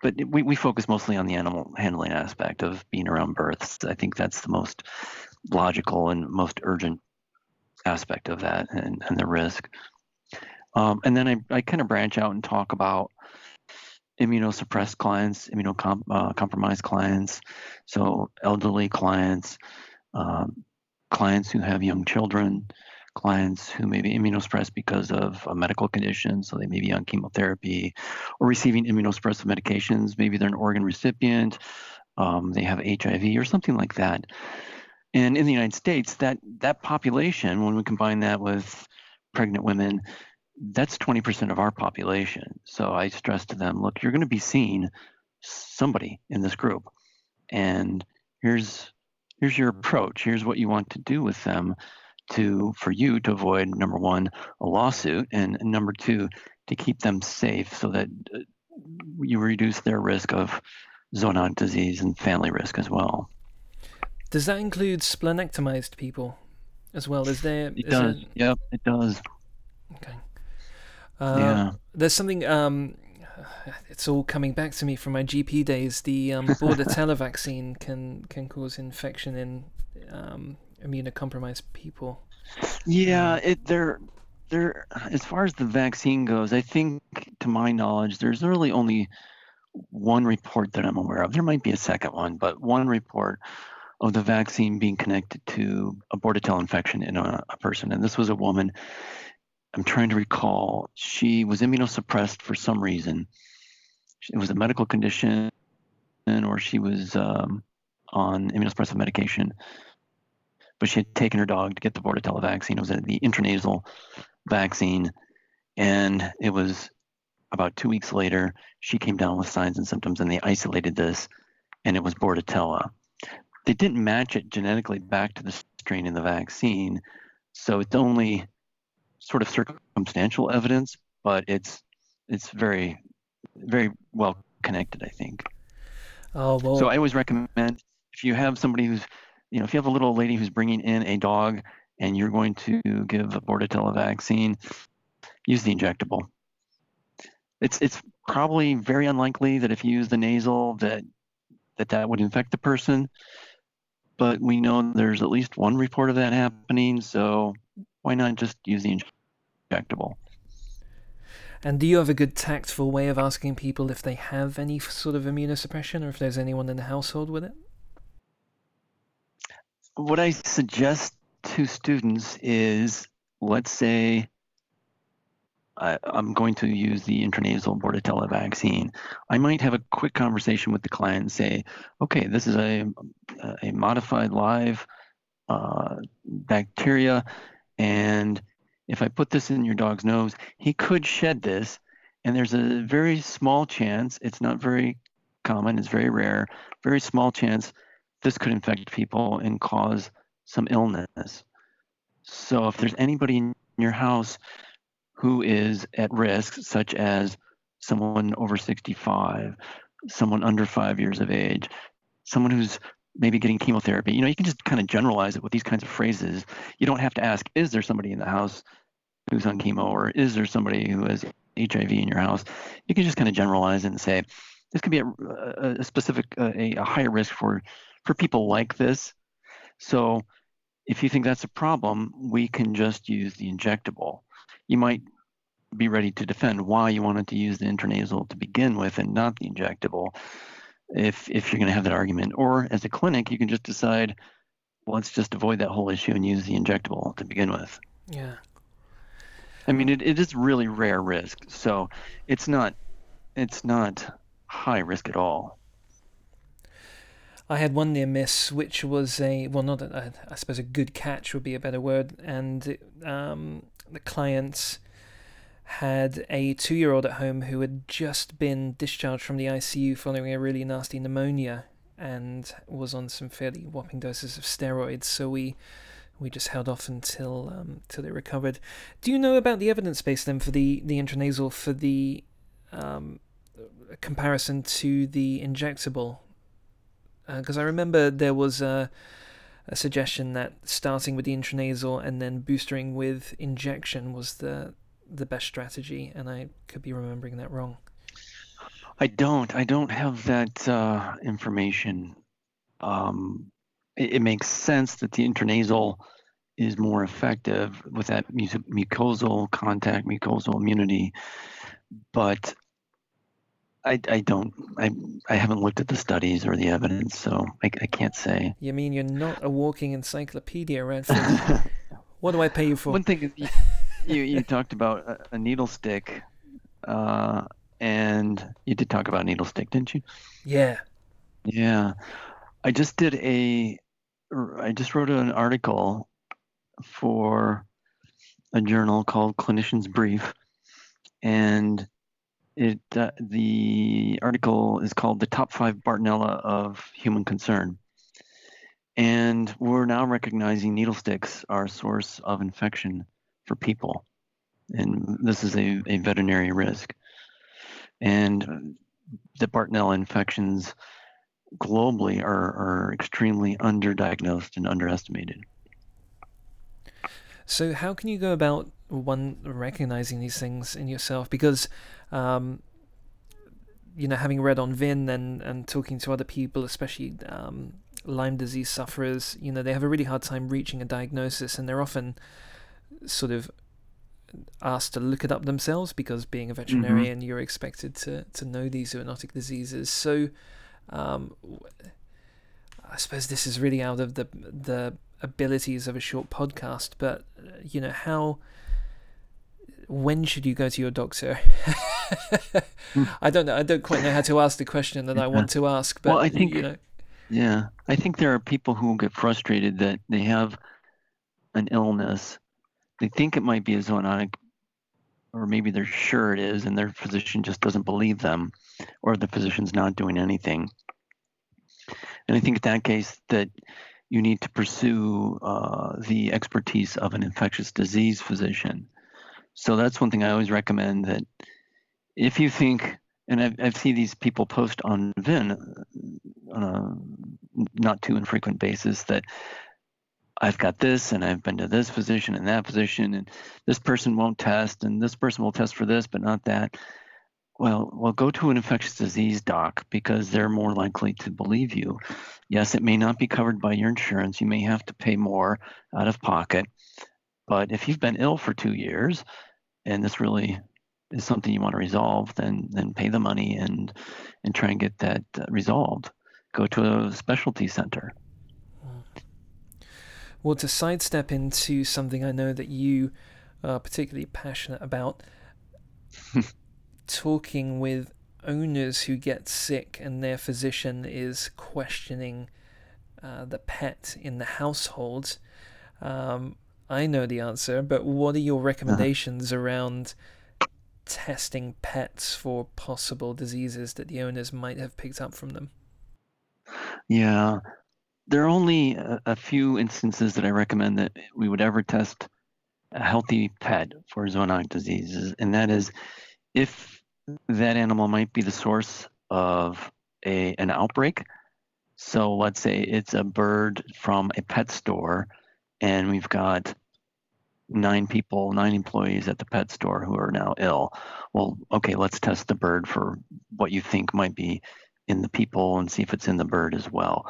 but we, we focus mostly on the animal handling aspect of being around births. I think that's the most logical and most urgent aspect of that, and, and the risk. Um, and then I, I kind of branch out and talk about immunosuppressed clients, immunocompromised uh, compromised clients, so elderly clients, um, clients who have young children, clients who may be immunosuppressed because of a medical condition, so they may be on chemotherapy or receiving immunosuppressive medications. Maybe they're an organ recipient, um, they have H I V or something like that. And in the United States, that that population, when we combine that with pregnant women, that's twenty percent of our population. So I stress to them, look, you're going to be seeing somebody in this group, and here's here's your approach. Here's what you want to do with them to for you to avoid, number one, a lawsuit, and number two, to keep them safe so that you reduce their risk of zoonotic disease and family risk as well. Does that include splenectomized people as well? Is there? It is does. There... Yep, it does. Okay. Uh, yeah. There's something. Um, it's all coming back to me from my G P days. The um, Bordetella vaccine can can cause infection in um, immunocompromised people. Yeah, um, it there there. As far as the vaccine goes, I think, to my knowledge, there's really only one report that I'm aware of. There might be a second one, but one report of the vaccine being connected to a Bordetella infection in a, a person, and this was a woman. I'm trying to recall. She was immunosuppressed for some reason. It was a medical condition, or she was um, on immunosuppressive medication. But she had taken her dog to get the Bordetella vaccine. It was the intranasal vaccine, and it was about two weeks later she came down with signs and symptoms, and they isolated this, and it was Bordetella. They didn't match it genetically back to the strain in the vaccine, so it's only sort of circumstantial evidence, but it's it's very, very well connected, I think. Oh, well. So I always recommend, if you have somebody who's, you know, if you have a little lady who's bringing in a dog and you're going to give a Bordetella vaccine, use the injectable. It's it's probably very unlikely that if you use the nasal that that, that would infect the person, but we know there's at least one report of that happening, so why not just use the injectable? And do you have a good tactful way of asking people if they have any sort of immunosuppression or if there's anyone in the household with it? What I suggest to students is, let's say I, I'm going to use the intranasal Bordetella vaccine, I might have a quick conversation with the client and say, okay, this is a, a modified live uh, bacteria, and if I put this in your dog's nose, he could shed this, and there's a very small chance, it's not very common, it's very rare, very small chance this could infect people and cause some illness. So if there's anybody in your house who is at risk, such as someone over sixty-five, someone under five years of age, someone who's maybe getting chemotherapy, you know, you can just kind of generalize it with these kinds of phrases. You don't have to ask, is there somebody in the house who's on chemo, or is there somebody who has H I V in your house? You can just kind of generalize it and say, this could be a, a specific, a, a higher risk for, for people like this. So if you think that's a problem, we can just use the injectable. You might be ready to defend why you wanted to use the intranasal to begin with and not the injectable, if if you're going to have that argument. Or as a clinic, you can just decide, well, let's just avoid that whole issue and use the injectable to begin with. Yeah. I mean, it, it is really rare risk, so it's not it's not high risk at all. I had one near miss, which was a, well, not a, I suppose a good catch would be a better word, and um, the client had a two-year-old at home who had just been discharged from the I C U following a really nasty pneumonia and was on some fairly whopping doses of steroids, so we we just held off until um, till they recovered. Do you know about the evidence base then for the, the intranasal for the um, comparison to the injectable? Because uh, I remember there was a, a suggestion that starting with the intranasal and then boostering with injection was the the best strategy, and I could be remembering that wrong. I don't. I don't have that uh, information. Um, it, it makes sense that the intranasal is more effective with that mucosal contact, mucosal immunity, but I, I don't. I I haven't looked at the studies or the evidence, so I, I can't say. You mean you're not a walking encyclopedia, Radford? What do I pay you for? One thing is, you you, you talked about a, a needle stick, uh, and you did talk about needle stick, didn't you? Yeah. Yeah. I just did a. I just wrote an article for a journal called Clinician's Brief, and. It uh, the article is called "The Top Five Bartonella of Human Concern," and we're now recognizing needle sticks are a source of infection for people, and this is a, a veterinary risk. And the Bartonella infections globally are, are extremely underdiagnosed and underestimated. So how can you go about one recognizing these things in yourself? Because, um, you know, having read on V I N and, and talking to other people, especially um, Lyme disease sufferers, you know, they have a really hard time reaching a diagnosis, and they're often sort of asked to look it up themselves because being a veterinarian, mm-hmm. you're expected to, to know these zoonotic diseases. So um, I suppose this is really out of the the... abilities of a short podcast, but you know, how when should you go to your doctor? I don't know. I don't quite know how to ask the question that yeah. I want to ask, but well, I think, you know. Yeah, I think there are people who get frustrated that they have an illness. They think it might be a zoonotic, or maybe they're sure it is, and their physician just doesn't believe them, or the physician's not doing anything. And I think in that case that you need to pursue uh, the expertise of an infectious disease physician. So that's one thing I always recommend, that if you think, and I've, I've seen these people post on V I N on a not too infrequent basis that I've got this and I've been to this physician and that physician and this person won't test and this person will test for this but not that. Well, well, go to an infectious disease doc because they're more likely to believe you. Yes, it may not be covered by your insurance. You may have to pay more out of pocket. But if you've been ill for two years and this really is something you want to resolve, then then pay the money and, and try and get that resolved. Go to a specialty center. Well, to sidestep into something I know that you are particularly passionate about, talking with owners who get sick and their physician is questioning uh, the pet in the household. Um, I know the answer, but what are your recommendations uh-huh. around testing pets for possible diseases that the owners might have picked up from them? Yeah, there are only a, a few instances that I recommend that we would ever test a healthy pet for zoonotic diseases, and that is if that animal might be the source of a an outbreak. So let's say it's a bird from a pet store, and we've got nine people, nine employees at the pet store who are now ill. Well, okay, let's test the bird for what you think might be in the people and see if it's in the bird as well.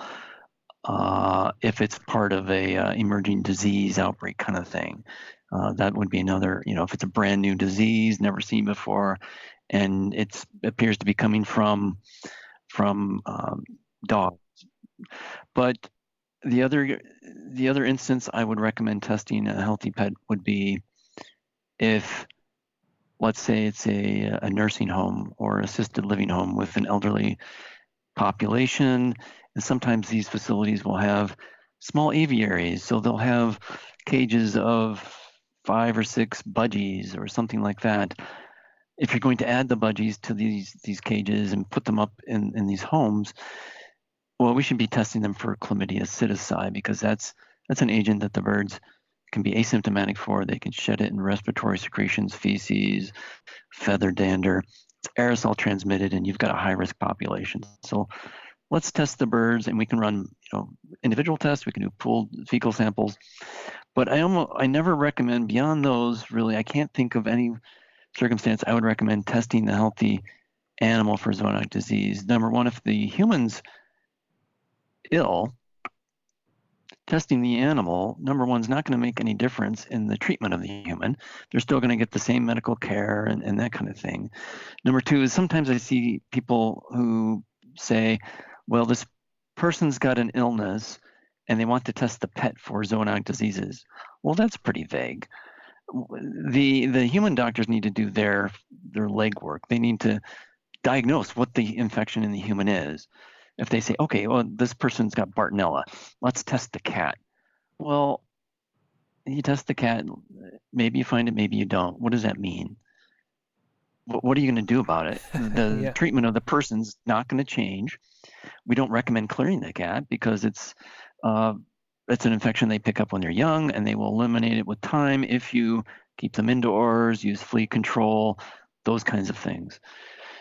Uh, if it's part of a uh, emerging disease outbreak kind of thing, uh, that would be another, you know, if it's a brand new disease, never seen before, and it appears to be coming from from um, dogs. But the other the other instance I would recommend testing a healthy pet would be if, let's say, it's a, a nursing home or assisted living home with an elderly population. And sometimes these facilities will have small aviaries, so they'll have cages of five or six budgies or something like that. If you're going to add the budgies to these these cages and put them up in, in these homes, well, we should be testing them for chlamydia psittaci, because that's that's an agent that the birds can be asymptomatic for. They can shed it in respiratory secretions, feces, feather dander. It's aerosol transmitted, and you've got a high-risk population. So let's test the birds, and we can run, you know, individual tests. We can do pooled fecal samples. But I almost, I never recommend beyond those, really. I can't think of any circumstance I would recommend testing the healthy animal for zoonotic disease. Number one, if the human's ill, testing the animal, number one, is not going to make any difference in the treatment of the human. They're still going to get the same medical care and, and that kind of thing. Number two is sometimes I see people who say, well, this person's got an illness and they want to test the pet for zoonotic diseases. Well, that's pretty vague. The the human doctors need to do their, their legwork. They need to diagnose what the infection in the human is. If they say, okay, well, this person's got Bartonella, let's test the cat. Well, you test the cat, maybe you find it, maybe you don't. What does that mean? What are you going to do about it? The yeah. treatment of the person's not going to change. We don't recommend clearing the cat because it's uh, it's an infection they pick up when they're young, and they will eliminate it with time if you keep them indoors, use flea control, those kinds of things.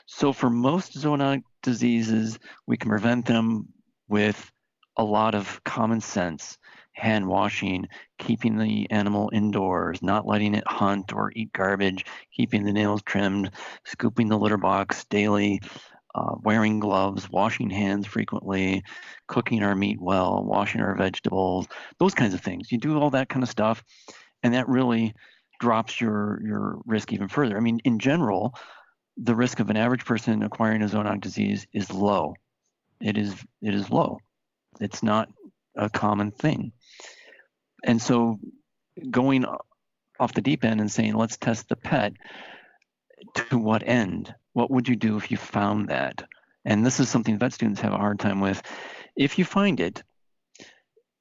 So for most zoonotic diseases, we can prevent them with a lot of common sense, hand washing, keeping the animal indoors, not letting it hunt or eat garbage, keeping the nails trimmed, scooping the litter box daily, uh, wearing gloves, washing hands frequently, cooking our meat well, washing our vegetables, those kinds of things. You do all that kind of stuff, and that really drops your, your risk even further. I mean, in general, the risk of an average person acquiring a zoonotic disease is low. It is it is low. It's not a common thing. And so going off the deep end and saying, let's test the pet, to what end? What would you do if you found that? And this is something vet students have a hard time with. If you find it,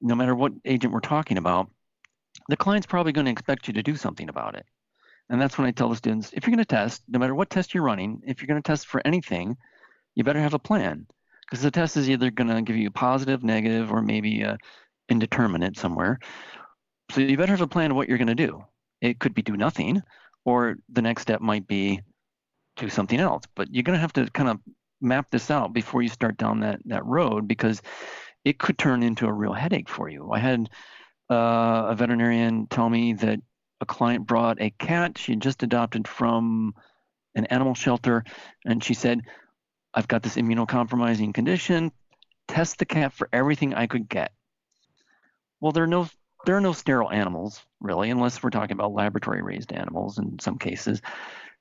no matter what agent we're talking about, the client's probably going to expect you to do something about it. And that's when I tell the students, if you're going to test, no matter what test you're running, if you're going to test for anything, you better have a plan, because the test is either going to give you positive, negative, or maybe a indeterminate somewhere. So you better have a plan of what you're going to do. It could be do nothing, or the next step might be do something else. But you're going to have to kind of map this out before you start down that, that road, because it could turn into a real headache for you. I had uh, a veterinarian tell me that a client brought a cat she had just adopted from an animal shelter, and she said, I've got this immunocompromising condition. Test the cat for everything I could get. Well, there are no there are no sterile animals, really, unless we're talking about laboratory-raised animals in some cases.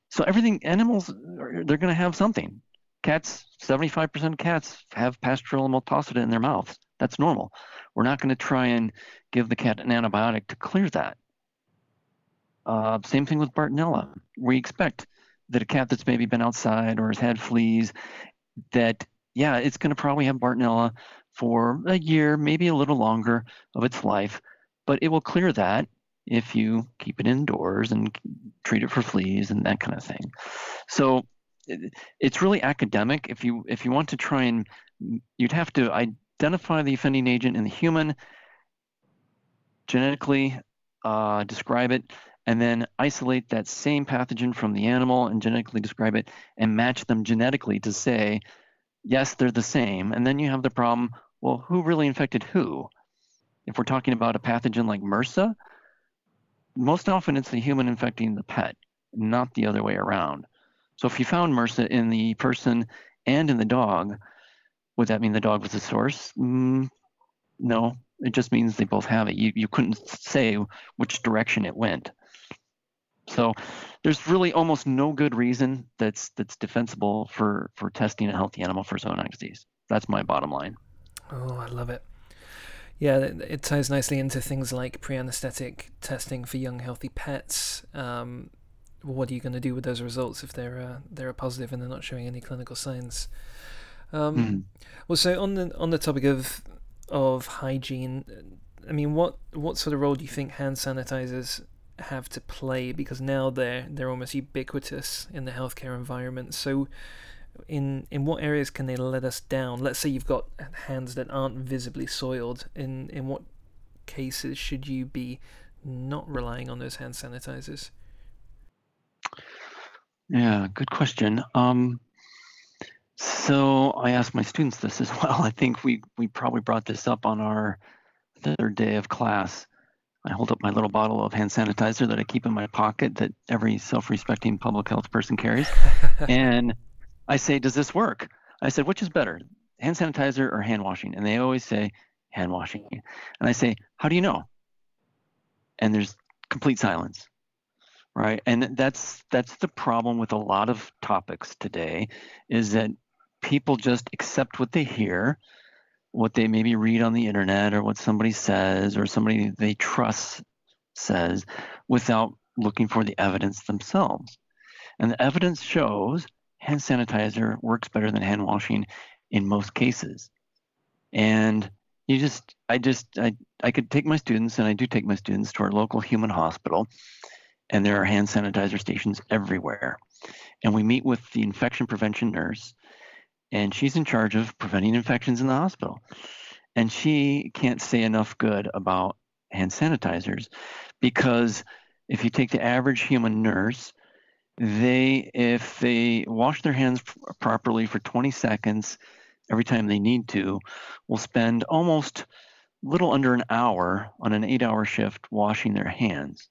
So everything, animals, they're going to have something. Cats, seventy-five percent of cats have pastoral motocida in their mouths. That's normal. We're not going to try and give the cat an antibiotic to clear that. Uh, same thing with Bartonella. We expect that a cat that's maybe been outside or has had fleas, that, yeah, it's going to probably have Bartonella for a year, maybe a little longer of its life, but it will clear that if you keep it indoors and treat it for fleas and that kind of thing. So it's really academic. If you if you want to try and, you'd have to identify the offending agent in the human, genetically uh, describe it, and then isolate that same pathogen from the animal and genetically describe it and match them genetically to say, yes, they're the same. And then you have the problem, well, who really infected who? If we're talking about a pathogen like M R S A, most often it's the human infecting the pet, not the other way around. So if you found M R S A in the person and in the dog, would that mean the dog was the source? Mm, no, it just means they both have it. You you couldn't say which direction it went. So there's really almost no good reason that's that's defensible for, for testing a healthy animal for zoonotic disease. That's my bottom line. Oh, I love it. Yeah, it ties nicely into things like pre-anesthetic testing for young, healthy pets. Um, what are you going to do with those results if they're uh, they're positive and they're not showing any clinical signs? Um, mm-hmm. Well, so on the on the topic of of hygiene, I mean, what what sort of role do you think hand sanitizers have to play? Because now they're they're almost ubiquitous in the healthcare environment. So, in in what areas can they let us down? Let's say you've got hands that aren't visibly soiled. In in what cases should you be not relying on those hand sanitizers? Yeah, good question. Um, so I asked my students this as well. I think we we probably brought this up on our third day of class. I hold up my little bottle of hand sanitizer that I keep in my pocket that every self-respecting public health person carries. And I say, does this work? I said, which is better, hand sanitizer or hand washing? And they always say, hand washing. And I say, how do you know? And there's complete silence, right? And that's that's the problem with a lot of topics today, is that people just accept what they hear, what they maybe read on the internet, or what somebody says, or somebody they trust says, without looking for the evidence themselves. And the evidence shows hand sanitizer works better than hand washing in most cases. And you just, I just, I, I could take my students, and I do take my students to our local human hospital, and there are hand sanitizer stations everywhere. And we meet with the infection prevention nurse, and she's in charge of preventing infections in the hospital. And she can't say enough good about hand sanitizers, because if you take the average human nurse, they, if they wash their hands properly for twenty seconds every time they need to, will spend almost little under an hour on an eight-hour shift washing their hands,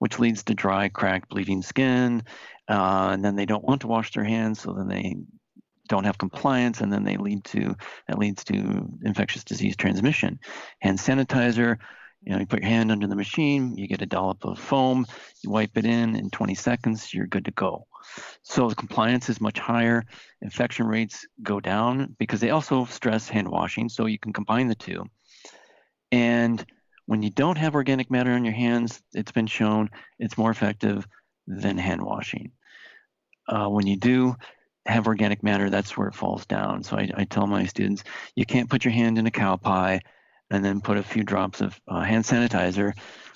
which leads to dry, cracked, bleeding skin. Uh, and then they don't want to wash their hands, so then they don't have compliance, and then they lead to that leads to infectious disease transmission. Hand sanitizer, you know, you put your hand under the machine, you get a dollop of foam, you wipe it in, in twenty seconds, you're good to go. So the compliance is much higher, infection rates go down, because they also stress hand washing, so you can combine the two. And when you don't have organic matter on your hands, it's been shown it's more effective than hand washing. Uh, when you do have organic matter, that's where it falls down. So I, I tell my students, you can't put your hand in a cow pie and then put a few drops of uh, hand sanitizer,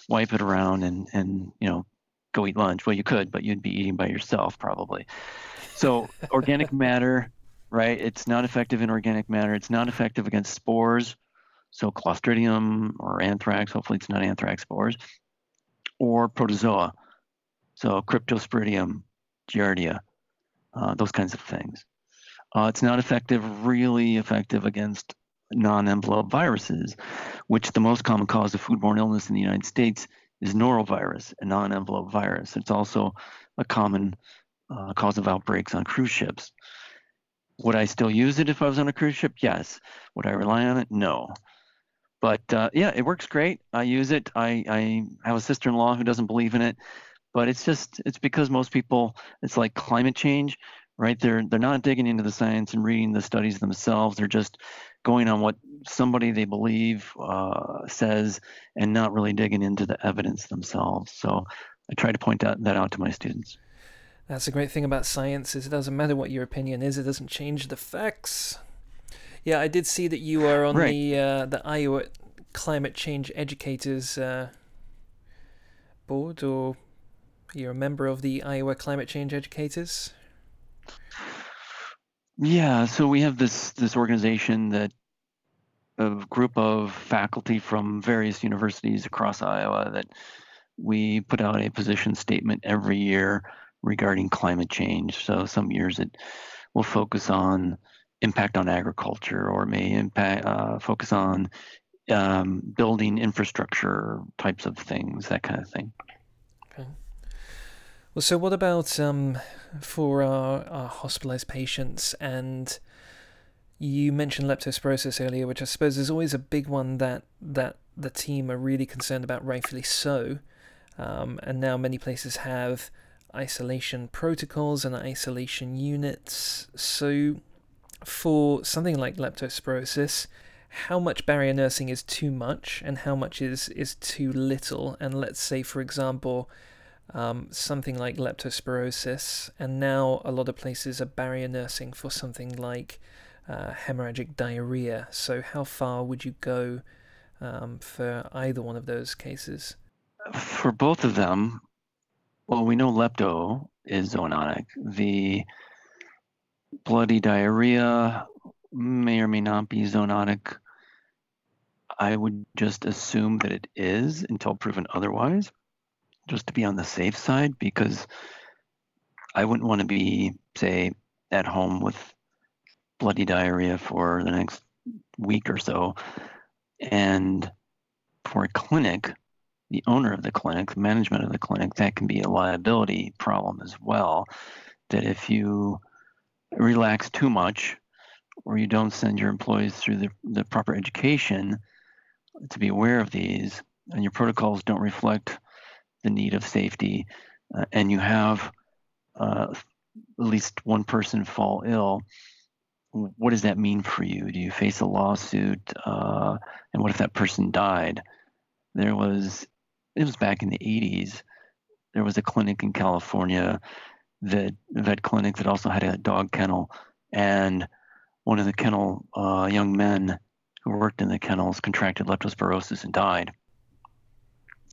wipe it around, and, and you know, go eat lunch. Well, you could, but you'd be eating by yourself probably. So organic matter, right? It's not effective in organic matter. It's not effective against spores. So Clostridium or anthrax, hopefully it's not anthrax spores, or protozoa. So Cryptosporidium, Giardia, uh, those kinds of things. Uh, it's not effective, really effective against non-enveloped viruses, which the most common cause of foodborne illness in the United States is norovirus, a non-enveloped virus. It's also a common uh, cause of outbreaks on cruise ships. Would I still use it if I was on a cruise ship? Yes. Would I rely on it? No. But uh, yeah, it works great. I use it. I, I have a sister-in-law who doesn't believe in it, but it's just, it's because most people, it's like climate change, right? They're, they're not digging into the science and reading the studies themselves. They're just going on what somebody they believe uh, says and not really digging into the evidence themselves. So I try to point that, that out to my students. That's the great thing about science, is it doesn't matter what your opinion is, it doesn't change the facts. Yeah, I did see that you are on right. the uh, the Iowa Climate Change Educators uh, Board, or you're a member of the Iowa Climate Change Educators? Yeah, so we have this this organization that a group of faculty from various universities across Iowa that we put out a position statement every year regarding climate change. So some years it will focus on impact on agriculture, or may impact uh, focus on um, building infrastructure types of things, that kind of thing. Okay. Well, so what about um, for our, our hospitalized patients? And you mentioned leptospirosis earlier, which I suppose is always a big one that that the team are really concerned about, rightfully so. Um, and now many places have isolation protocols and isolation units. So for something like leptospirosis, how much barrier nursing is too much and how much is, is too little? And let's say, for example, Um, something like leptospirosis, and now a lot of places are barrier nursing for something like uh, hemorrhagic diarrhea. So how far would you go um, for either one of those cases? For both of them, well, we know lepto is zoonotic. The bloody diarrhea may or may not be zoonotic. I would just assume that it is until proven otherwise, just to be on the safe side, because I wouldn't want to be, say, at home with bloody diarrhea for the next week or so. And for a clinic, the owner of the clinic, the management of the clinic, that can be a liability problem as well, that if you relax too much or you don't send your employees through the, the proper education to be aware of these, and your protocols don't reflect the need of safety, uh, and you have uh, at least one person fall ill, what does that mean for you? Do you face a lawsuit? Uh, and what if that person died? There was, it was back in the eighties, there was a clinic in California, that vet clinic, that also had a dog kennel, and one of the kennel uh, young men who worked in the kennels contracted leptospirosis and died.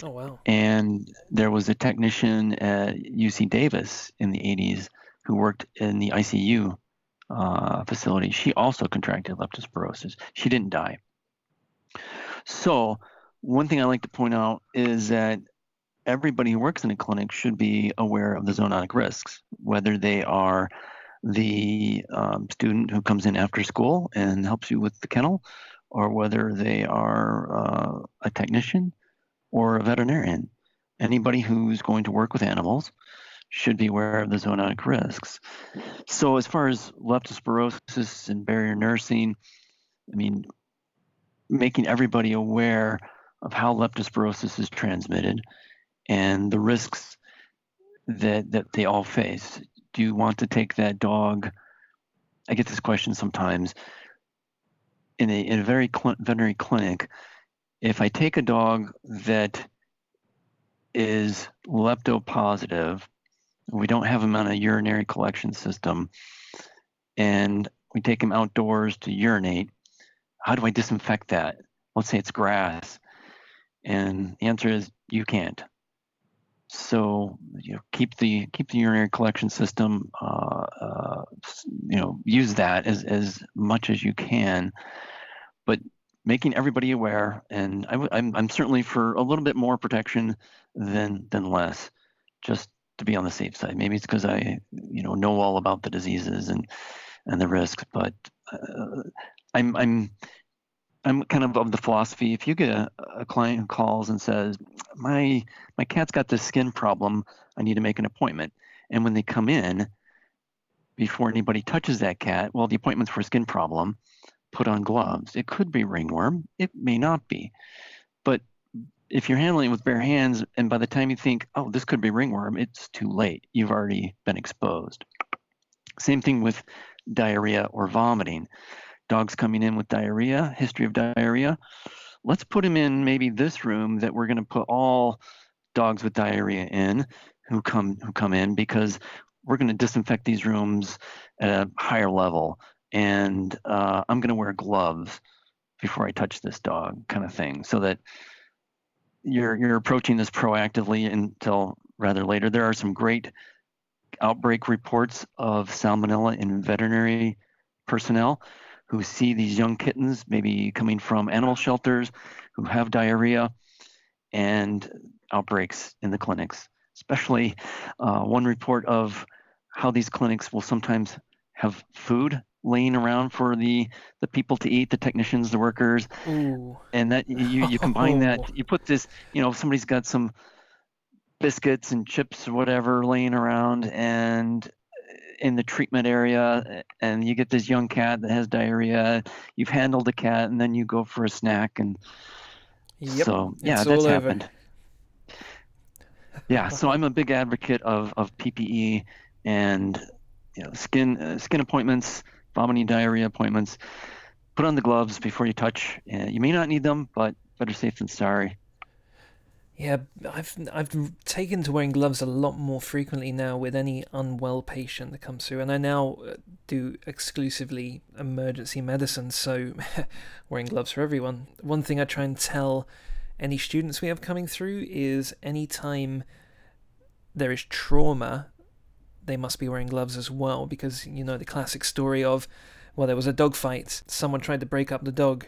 Oh, wow. And there was a technician at U C Davis in the eighties who worked in the I C U uh, facility. She also contracted leptospirosis. She didn't die. So one thing I like to point out is that everybody who works in a clinic should be aware of the zoonotic risks, whether they are the um, student who comes in after school and helps you with the kennel, or whether they are uh, a technician or a veterinarian. Anybody who's going to work with animals should be aware of the zoonotic risks. So as far as leptospirosis and barrier nursing, I mean, making everybody aware of how leptospirosis is transmitted and the risks that that they all face. Do you want to take that dog? I get this question sometimes. In a, in a very cl- veterinary clinic, if I take a dog that is leptopositive, we don't have him on a urinary collection system, and we take him outdoors to urinate, how do I disinfect that? Let's say it's grass. And the answer is you can't. So, you know, keep the keep the urinary collection system, uh, uh, you know, use that as, as much as you can. But making everybody aware, and I w- I'm, I'm certainly for a little bit more protection than than less, just to be on the safe side. Maybe it's because I, you know, know all about the diseases and and the risks, but uh, I'm I'm I'm kind of of the philosophy: if you get a, a client who calls and says, my my cat's got this skin problem, I need to make an appointment, and when they come in, before anybody touches that cat, well, the appointment's for a skin problem. Put on gloves. It could be ringworm. It may not be. But if you're handling it with bare hands, and by the time you think, oh, this could be ringworm, it's too late. You've already been exposed. Same thing with diarrhea or vomiting. Dogs coming in with diarrhea, history of diarrhea. Let's put them in maybe this room that we're going to put all dogs with diarrhea in who come who come in, because we're going to disinfect these rooms at a higher level, and uh, I'm going to wear gloves before I touch this dog, kind of thing, so that you're you're approaching this proactively until rather later. There are some great outbreak reports of salmonella in veterinary personnel who see these young kittens maybe coming from animal shelters who have diarrhea, and outbreaks in the clinics. Especially uh, one report of how these clinics will sometimes have food laying around for the, the people to eat, the technicians, the workers. Ooh. And that you, you combine that, you put this, you know, somebody's got some biscuits and chips or whatever laying around and in the treatment area, and you get this young cat that has diarrhea. You've handled the cat, and then you go for a snack, and yep. so yeah, it's that's happened. Over. Yeah, so I'm a big advocate of, of P P E and you know, skin uh, skin appointments, vomiting, diarrhea appointments. Put on the gloves before you touch. Uh, you may not need them, but better safe than sorry. Yeah, I've I've taken to wearing gloves a lot more frequently now with any unwell patient that comes through, and I now do exclusively emergency medicine, so wearing gloves for everyone. One thing I try and tell any students we have coming through is any time there is trauma, they must be wearing gloves as well, because, you know, the classic story of, well, there was a dog fight, someone tried to break up the dog,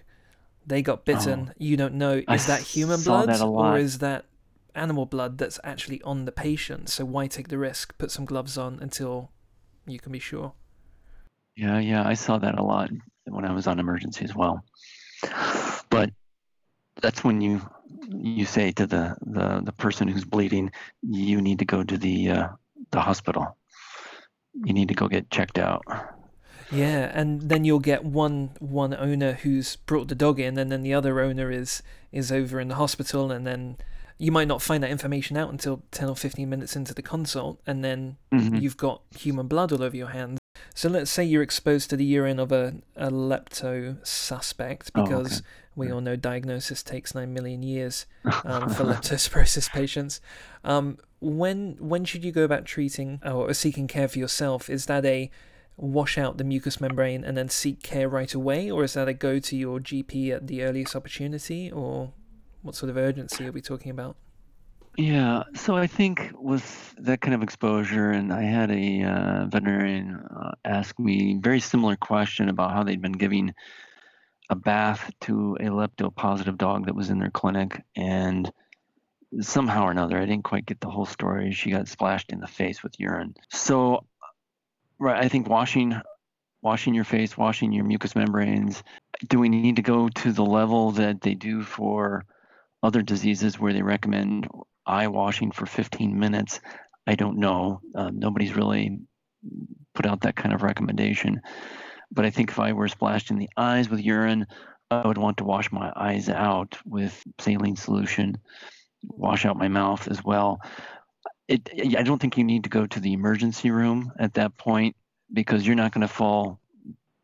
they got bitten, oh, you don't know, is I that human blood that or is that animal blood that's actually on the patient? So why take the risk? Put some gloves on until you can be sure. Yeah, yeah, I saw that a lot when I was on emergency as well. But that's when you you say to the, the, the person who's bleeding, you need to go to the uh, the hospital. You need to go get checked out. Yeah, and then you'll get one one owner who's brought the dog in, and then the other owner is is over in the hospital, and then you might not find that information out until ten or fifteen minutes into the consult, and then mm-hmm. you've got human blood all over your hands. So let's say you're exposed to the urine of a, a lepto suspect, because oh, okay. we all know diagnosis takes nine million years um, for leptospirosis patients. Um, when when should you go about treating or seeking care for yourself? Is that a wash out the mucous membrane and then seek care right away, or is that a go to your G P at the earliest opportunity, or what sort of urgency are we talking about? Yeah, so I think with that kind of exposure, and I had a uh, veterinarian uh, ask me a very similar question about how they'd been giving a bath to a leptopositive dog that was in their clinic, and somehow or another, I didn't quite get the whole story. She got splashed in the face with urine. So right, I think washing, washing your face, washing your mucous membranes. Do we need to go to the level that they do for other diseases where they recommend eye washing for fifteen minutes? I don't know. Uh, nobody's really put out that kind of recommendation. But I think if I were splashed in the eyes with urine, I would want to wash my eyes out with saline solution, wash out my mouth as well. It, I don't think you need to go to the emergency room at that point, because you're not going to fall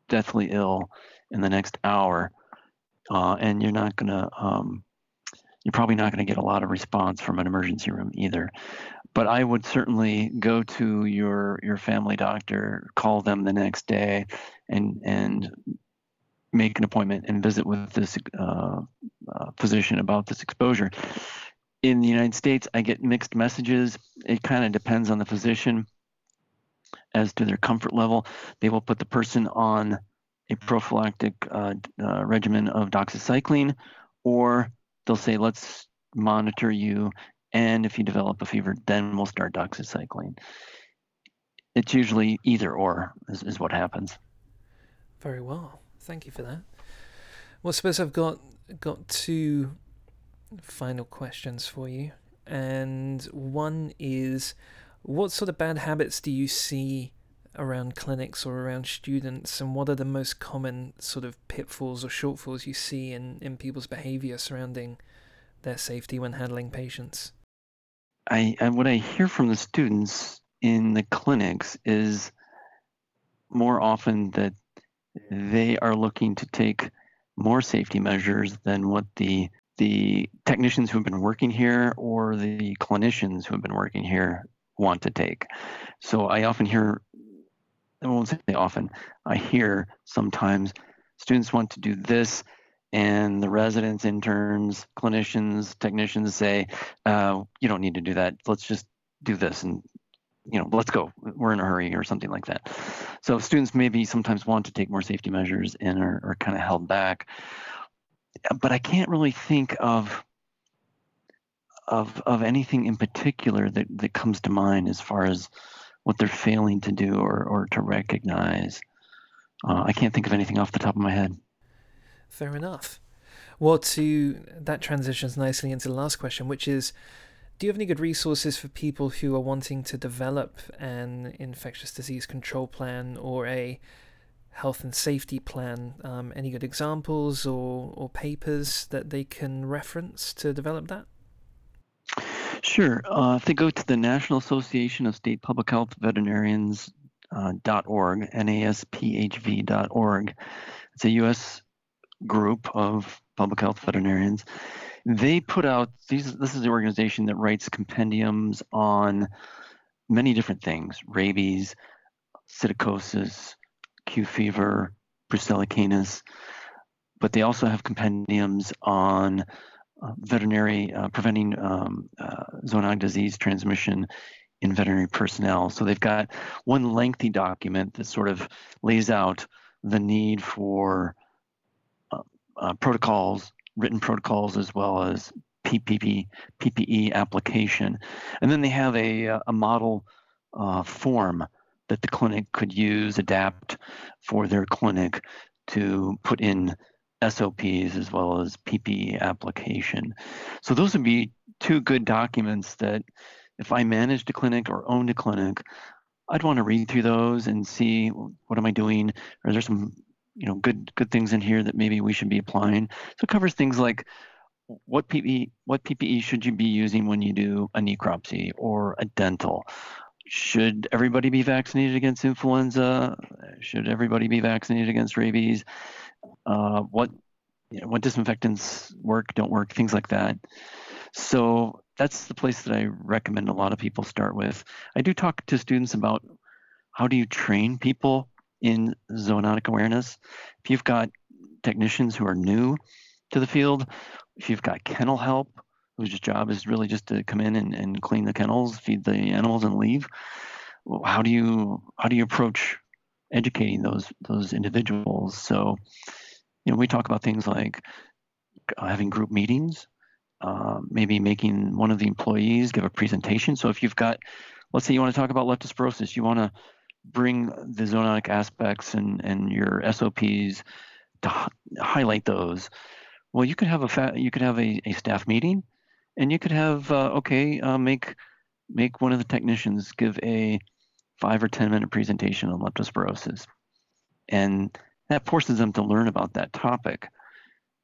deathly ill in the next hour, uh, and you're not going to. Um, You're probably not going to get a lot of response from an emergency room either. But I would certainly go to your your family doctor, call them the next day, and and make an appointment and visit with this uh, uh, physician about this exposure. In the United States, I get mixed messages. It kind of depends on the physician as to their comfort level. They will put the person on a prophylactic uh, uh, regimen of doxycycline, or they'll say, let's monitor you, and if you develop a fever, then we'll start doxycycline. It's usually either or is, is what happens. Very well. Thank you for that. Well, I suppose I've got got two final questions for you. And one is, what sort of bad habits do you see around clinics or around students, and what are the most common sort of pitfalls or shortfalls you see in, in people's behavior surrounding their safety when handling patients? I, I what I hear from the students in the clinics is more often that they are looking to take more safety measures than what the the technicians who have been working here or the clinicians who have been working here want to take. So I often hear, I won't say often, I hear sometimes students want to do this, and the residents, interns, clinicians, technicians say, uh, you don't need to do that. Let's just do this and, you know, let's go. We're in a hurry or something like that. So students maybe sometimes want to take more safety measures and are, are kind of held back. But I can't really think of of of anything in particular that, that comes to mind as far as what they're failing to do or, or to recognize. Uh, I can't think of anything off the top of my head. Fair enough. Well, to that transitions nicely into the last question, which is, do you have any good resources for people who are wanting to develop an infectious disease control plan or a health and safety plan? Um, any good examples or, or papers that they can reference to develop that? Sure. Uh, if they go to the National Association of State Public Health Veterinarians uh, .org, N A S P H V dot org, it's a U S group of public health veterinarians. They put out these. This is the organization that writes compendiums on many different things: rabies, psittacosis, Q fever, Brucella canis. But they also have compendiums on uh, veterinary uh, preventing um, uh, zoonotic disease transmission in veterinary personnel. So they've got one lengthy document that sort of lays out the need for Uh, protocols, written protocols, as well as P P E application. And then they have a, a model uh, form that the clinic could use, adapt for their clinic to put in S O Ps as well as P P E application. So those would be two good documents that if I managed a clinic or owned a clinic, I'd want to read through those and see what am I doing? Are there some you know, good good things in here that maybe we should be applying. So it covers things like what P P E, what P P E should you be using when you do a necropsy or a dental? Should everybody be vaccinated against influenza? Should everybody be vaccinated against rabies? Uh, what you know, what disinfectants work, don't work, things like that. So that's the place that I recommend a lot of people start with. I do talk to students about how do you train people in zoonotic awareness. If you've got technicians who are new to the field, if you've got kennel help, whose job is really just to come in and, and clean the kennels, feed the animals and leave, well, how do you how do you approach educating those those individuals? So, you know, we talk about things like having group meetings, uh, maybe making one of the employees give a presentation. So if you've got, let's say you want to talk about leptospirosis, you want to bring the zoonotic aspects and, and your S O Ps to h- highlight those. Well, you could have a fa- you could have a, a staff meeting, and you could have uh, okay uh, make make one of the technicians give a five or ten minute presentation on leptospirosis, and that forces them to learn about that topic.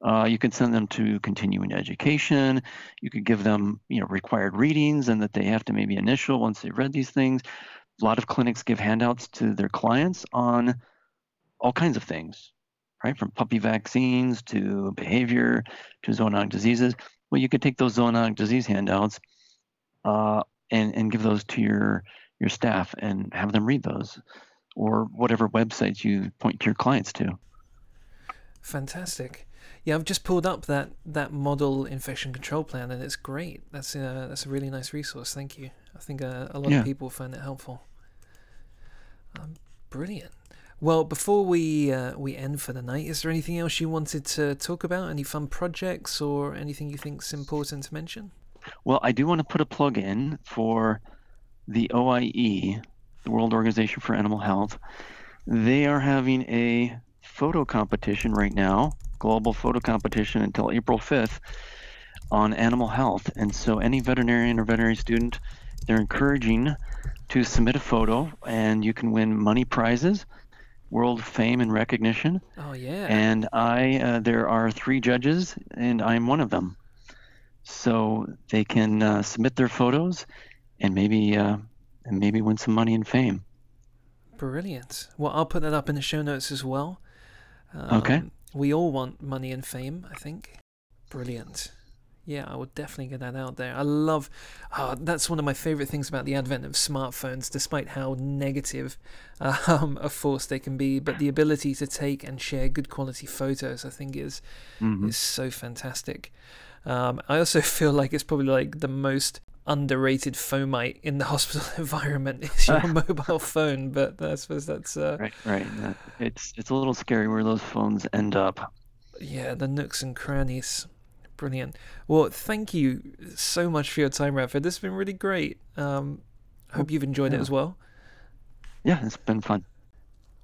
Uh, you could send them to continuing education. You could give them you know required readings, and that they have to maybe initial once they've read these things. A lot of clinics give handouts to their clients on all kinds of things, right? From puppy vaccines to behavior to zoonotic diseases. Well, you could take those zoonotic disease handouts uh, and, and give those to your, your staff and have them read those or whatever websites you point to your clients to. Fantastic. Yeah, I've just pulled up that, that model infection control plan, and it's great. That's a, that's a really nice resource. Thank you. I think uh, a lot yeah. of people find it helpful. Um, brilliant. Well, before we uh, we end for the night, is there anything else you wanted to talk about? Any fun projects or anything you think is important to mention? Well, I do want to put a plug in for the O I E, the World Organization for Animal Health. They are having a photo competition right now, global photo competition until April fifth on animal health. And so any veterinarian or veterinary student, they're encouraging to submit a photo, and you can win money prizes, world fame and recognition. Oh, yeah. And I, uh, there are three judges, and I'm one of them. So they can uh, submit their photos and maybe, uh, and maybe win some money and fame. Brilliant. Well, I'll put that up in the show notes as well. Um, okay. We all want money and fame, I think. Brilliant. yeah, I would definitely get that out there. I love, uh, that's one of my favourite things about the advent of smartphones, despite how negative um, a force they can be. But the ability to take and share good quality photos, I think, is mm-hmm. is so fantastic. Um, I also feel like it's probably like the most underrated fomite in the hospital environment is your mobile phone, but I suppose that's uh... right. Right. Uh, it's it's a little scary where those phones end up. Yeah, the nooks and crannies. Brilliant. Well, thank you so much for your time, Radford. This has been really great. Um, I hope you've enjoyed yeah. it as well. Yeah, it's been fun.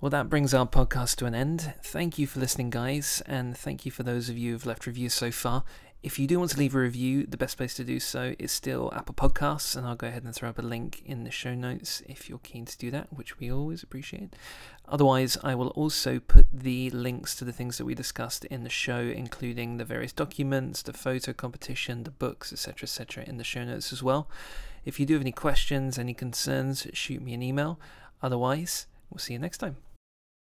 Well, that brings our podcast to an end. Thank you for listening, guys, and thank you for those of you who've left reviews so far. If you do want to leave a review, the best place to do so is still Apple Podcasts, and I'll go ahead and throw up a link in the show notes if you're keen to do that, which we always appreciate. Otherwise, I will also put the links to the things that we discussed in the show, including the various documents, the photo competition, the books, et cetera, et cetera, in the show notes as well. If you do have any questions, any concerns, shoot me an email. Otherwise, we'll see you next time.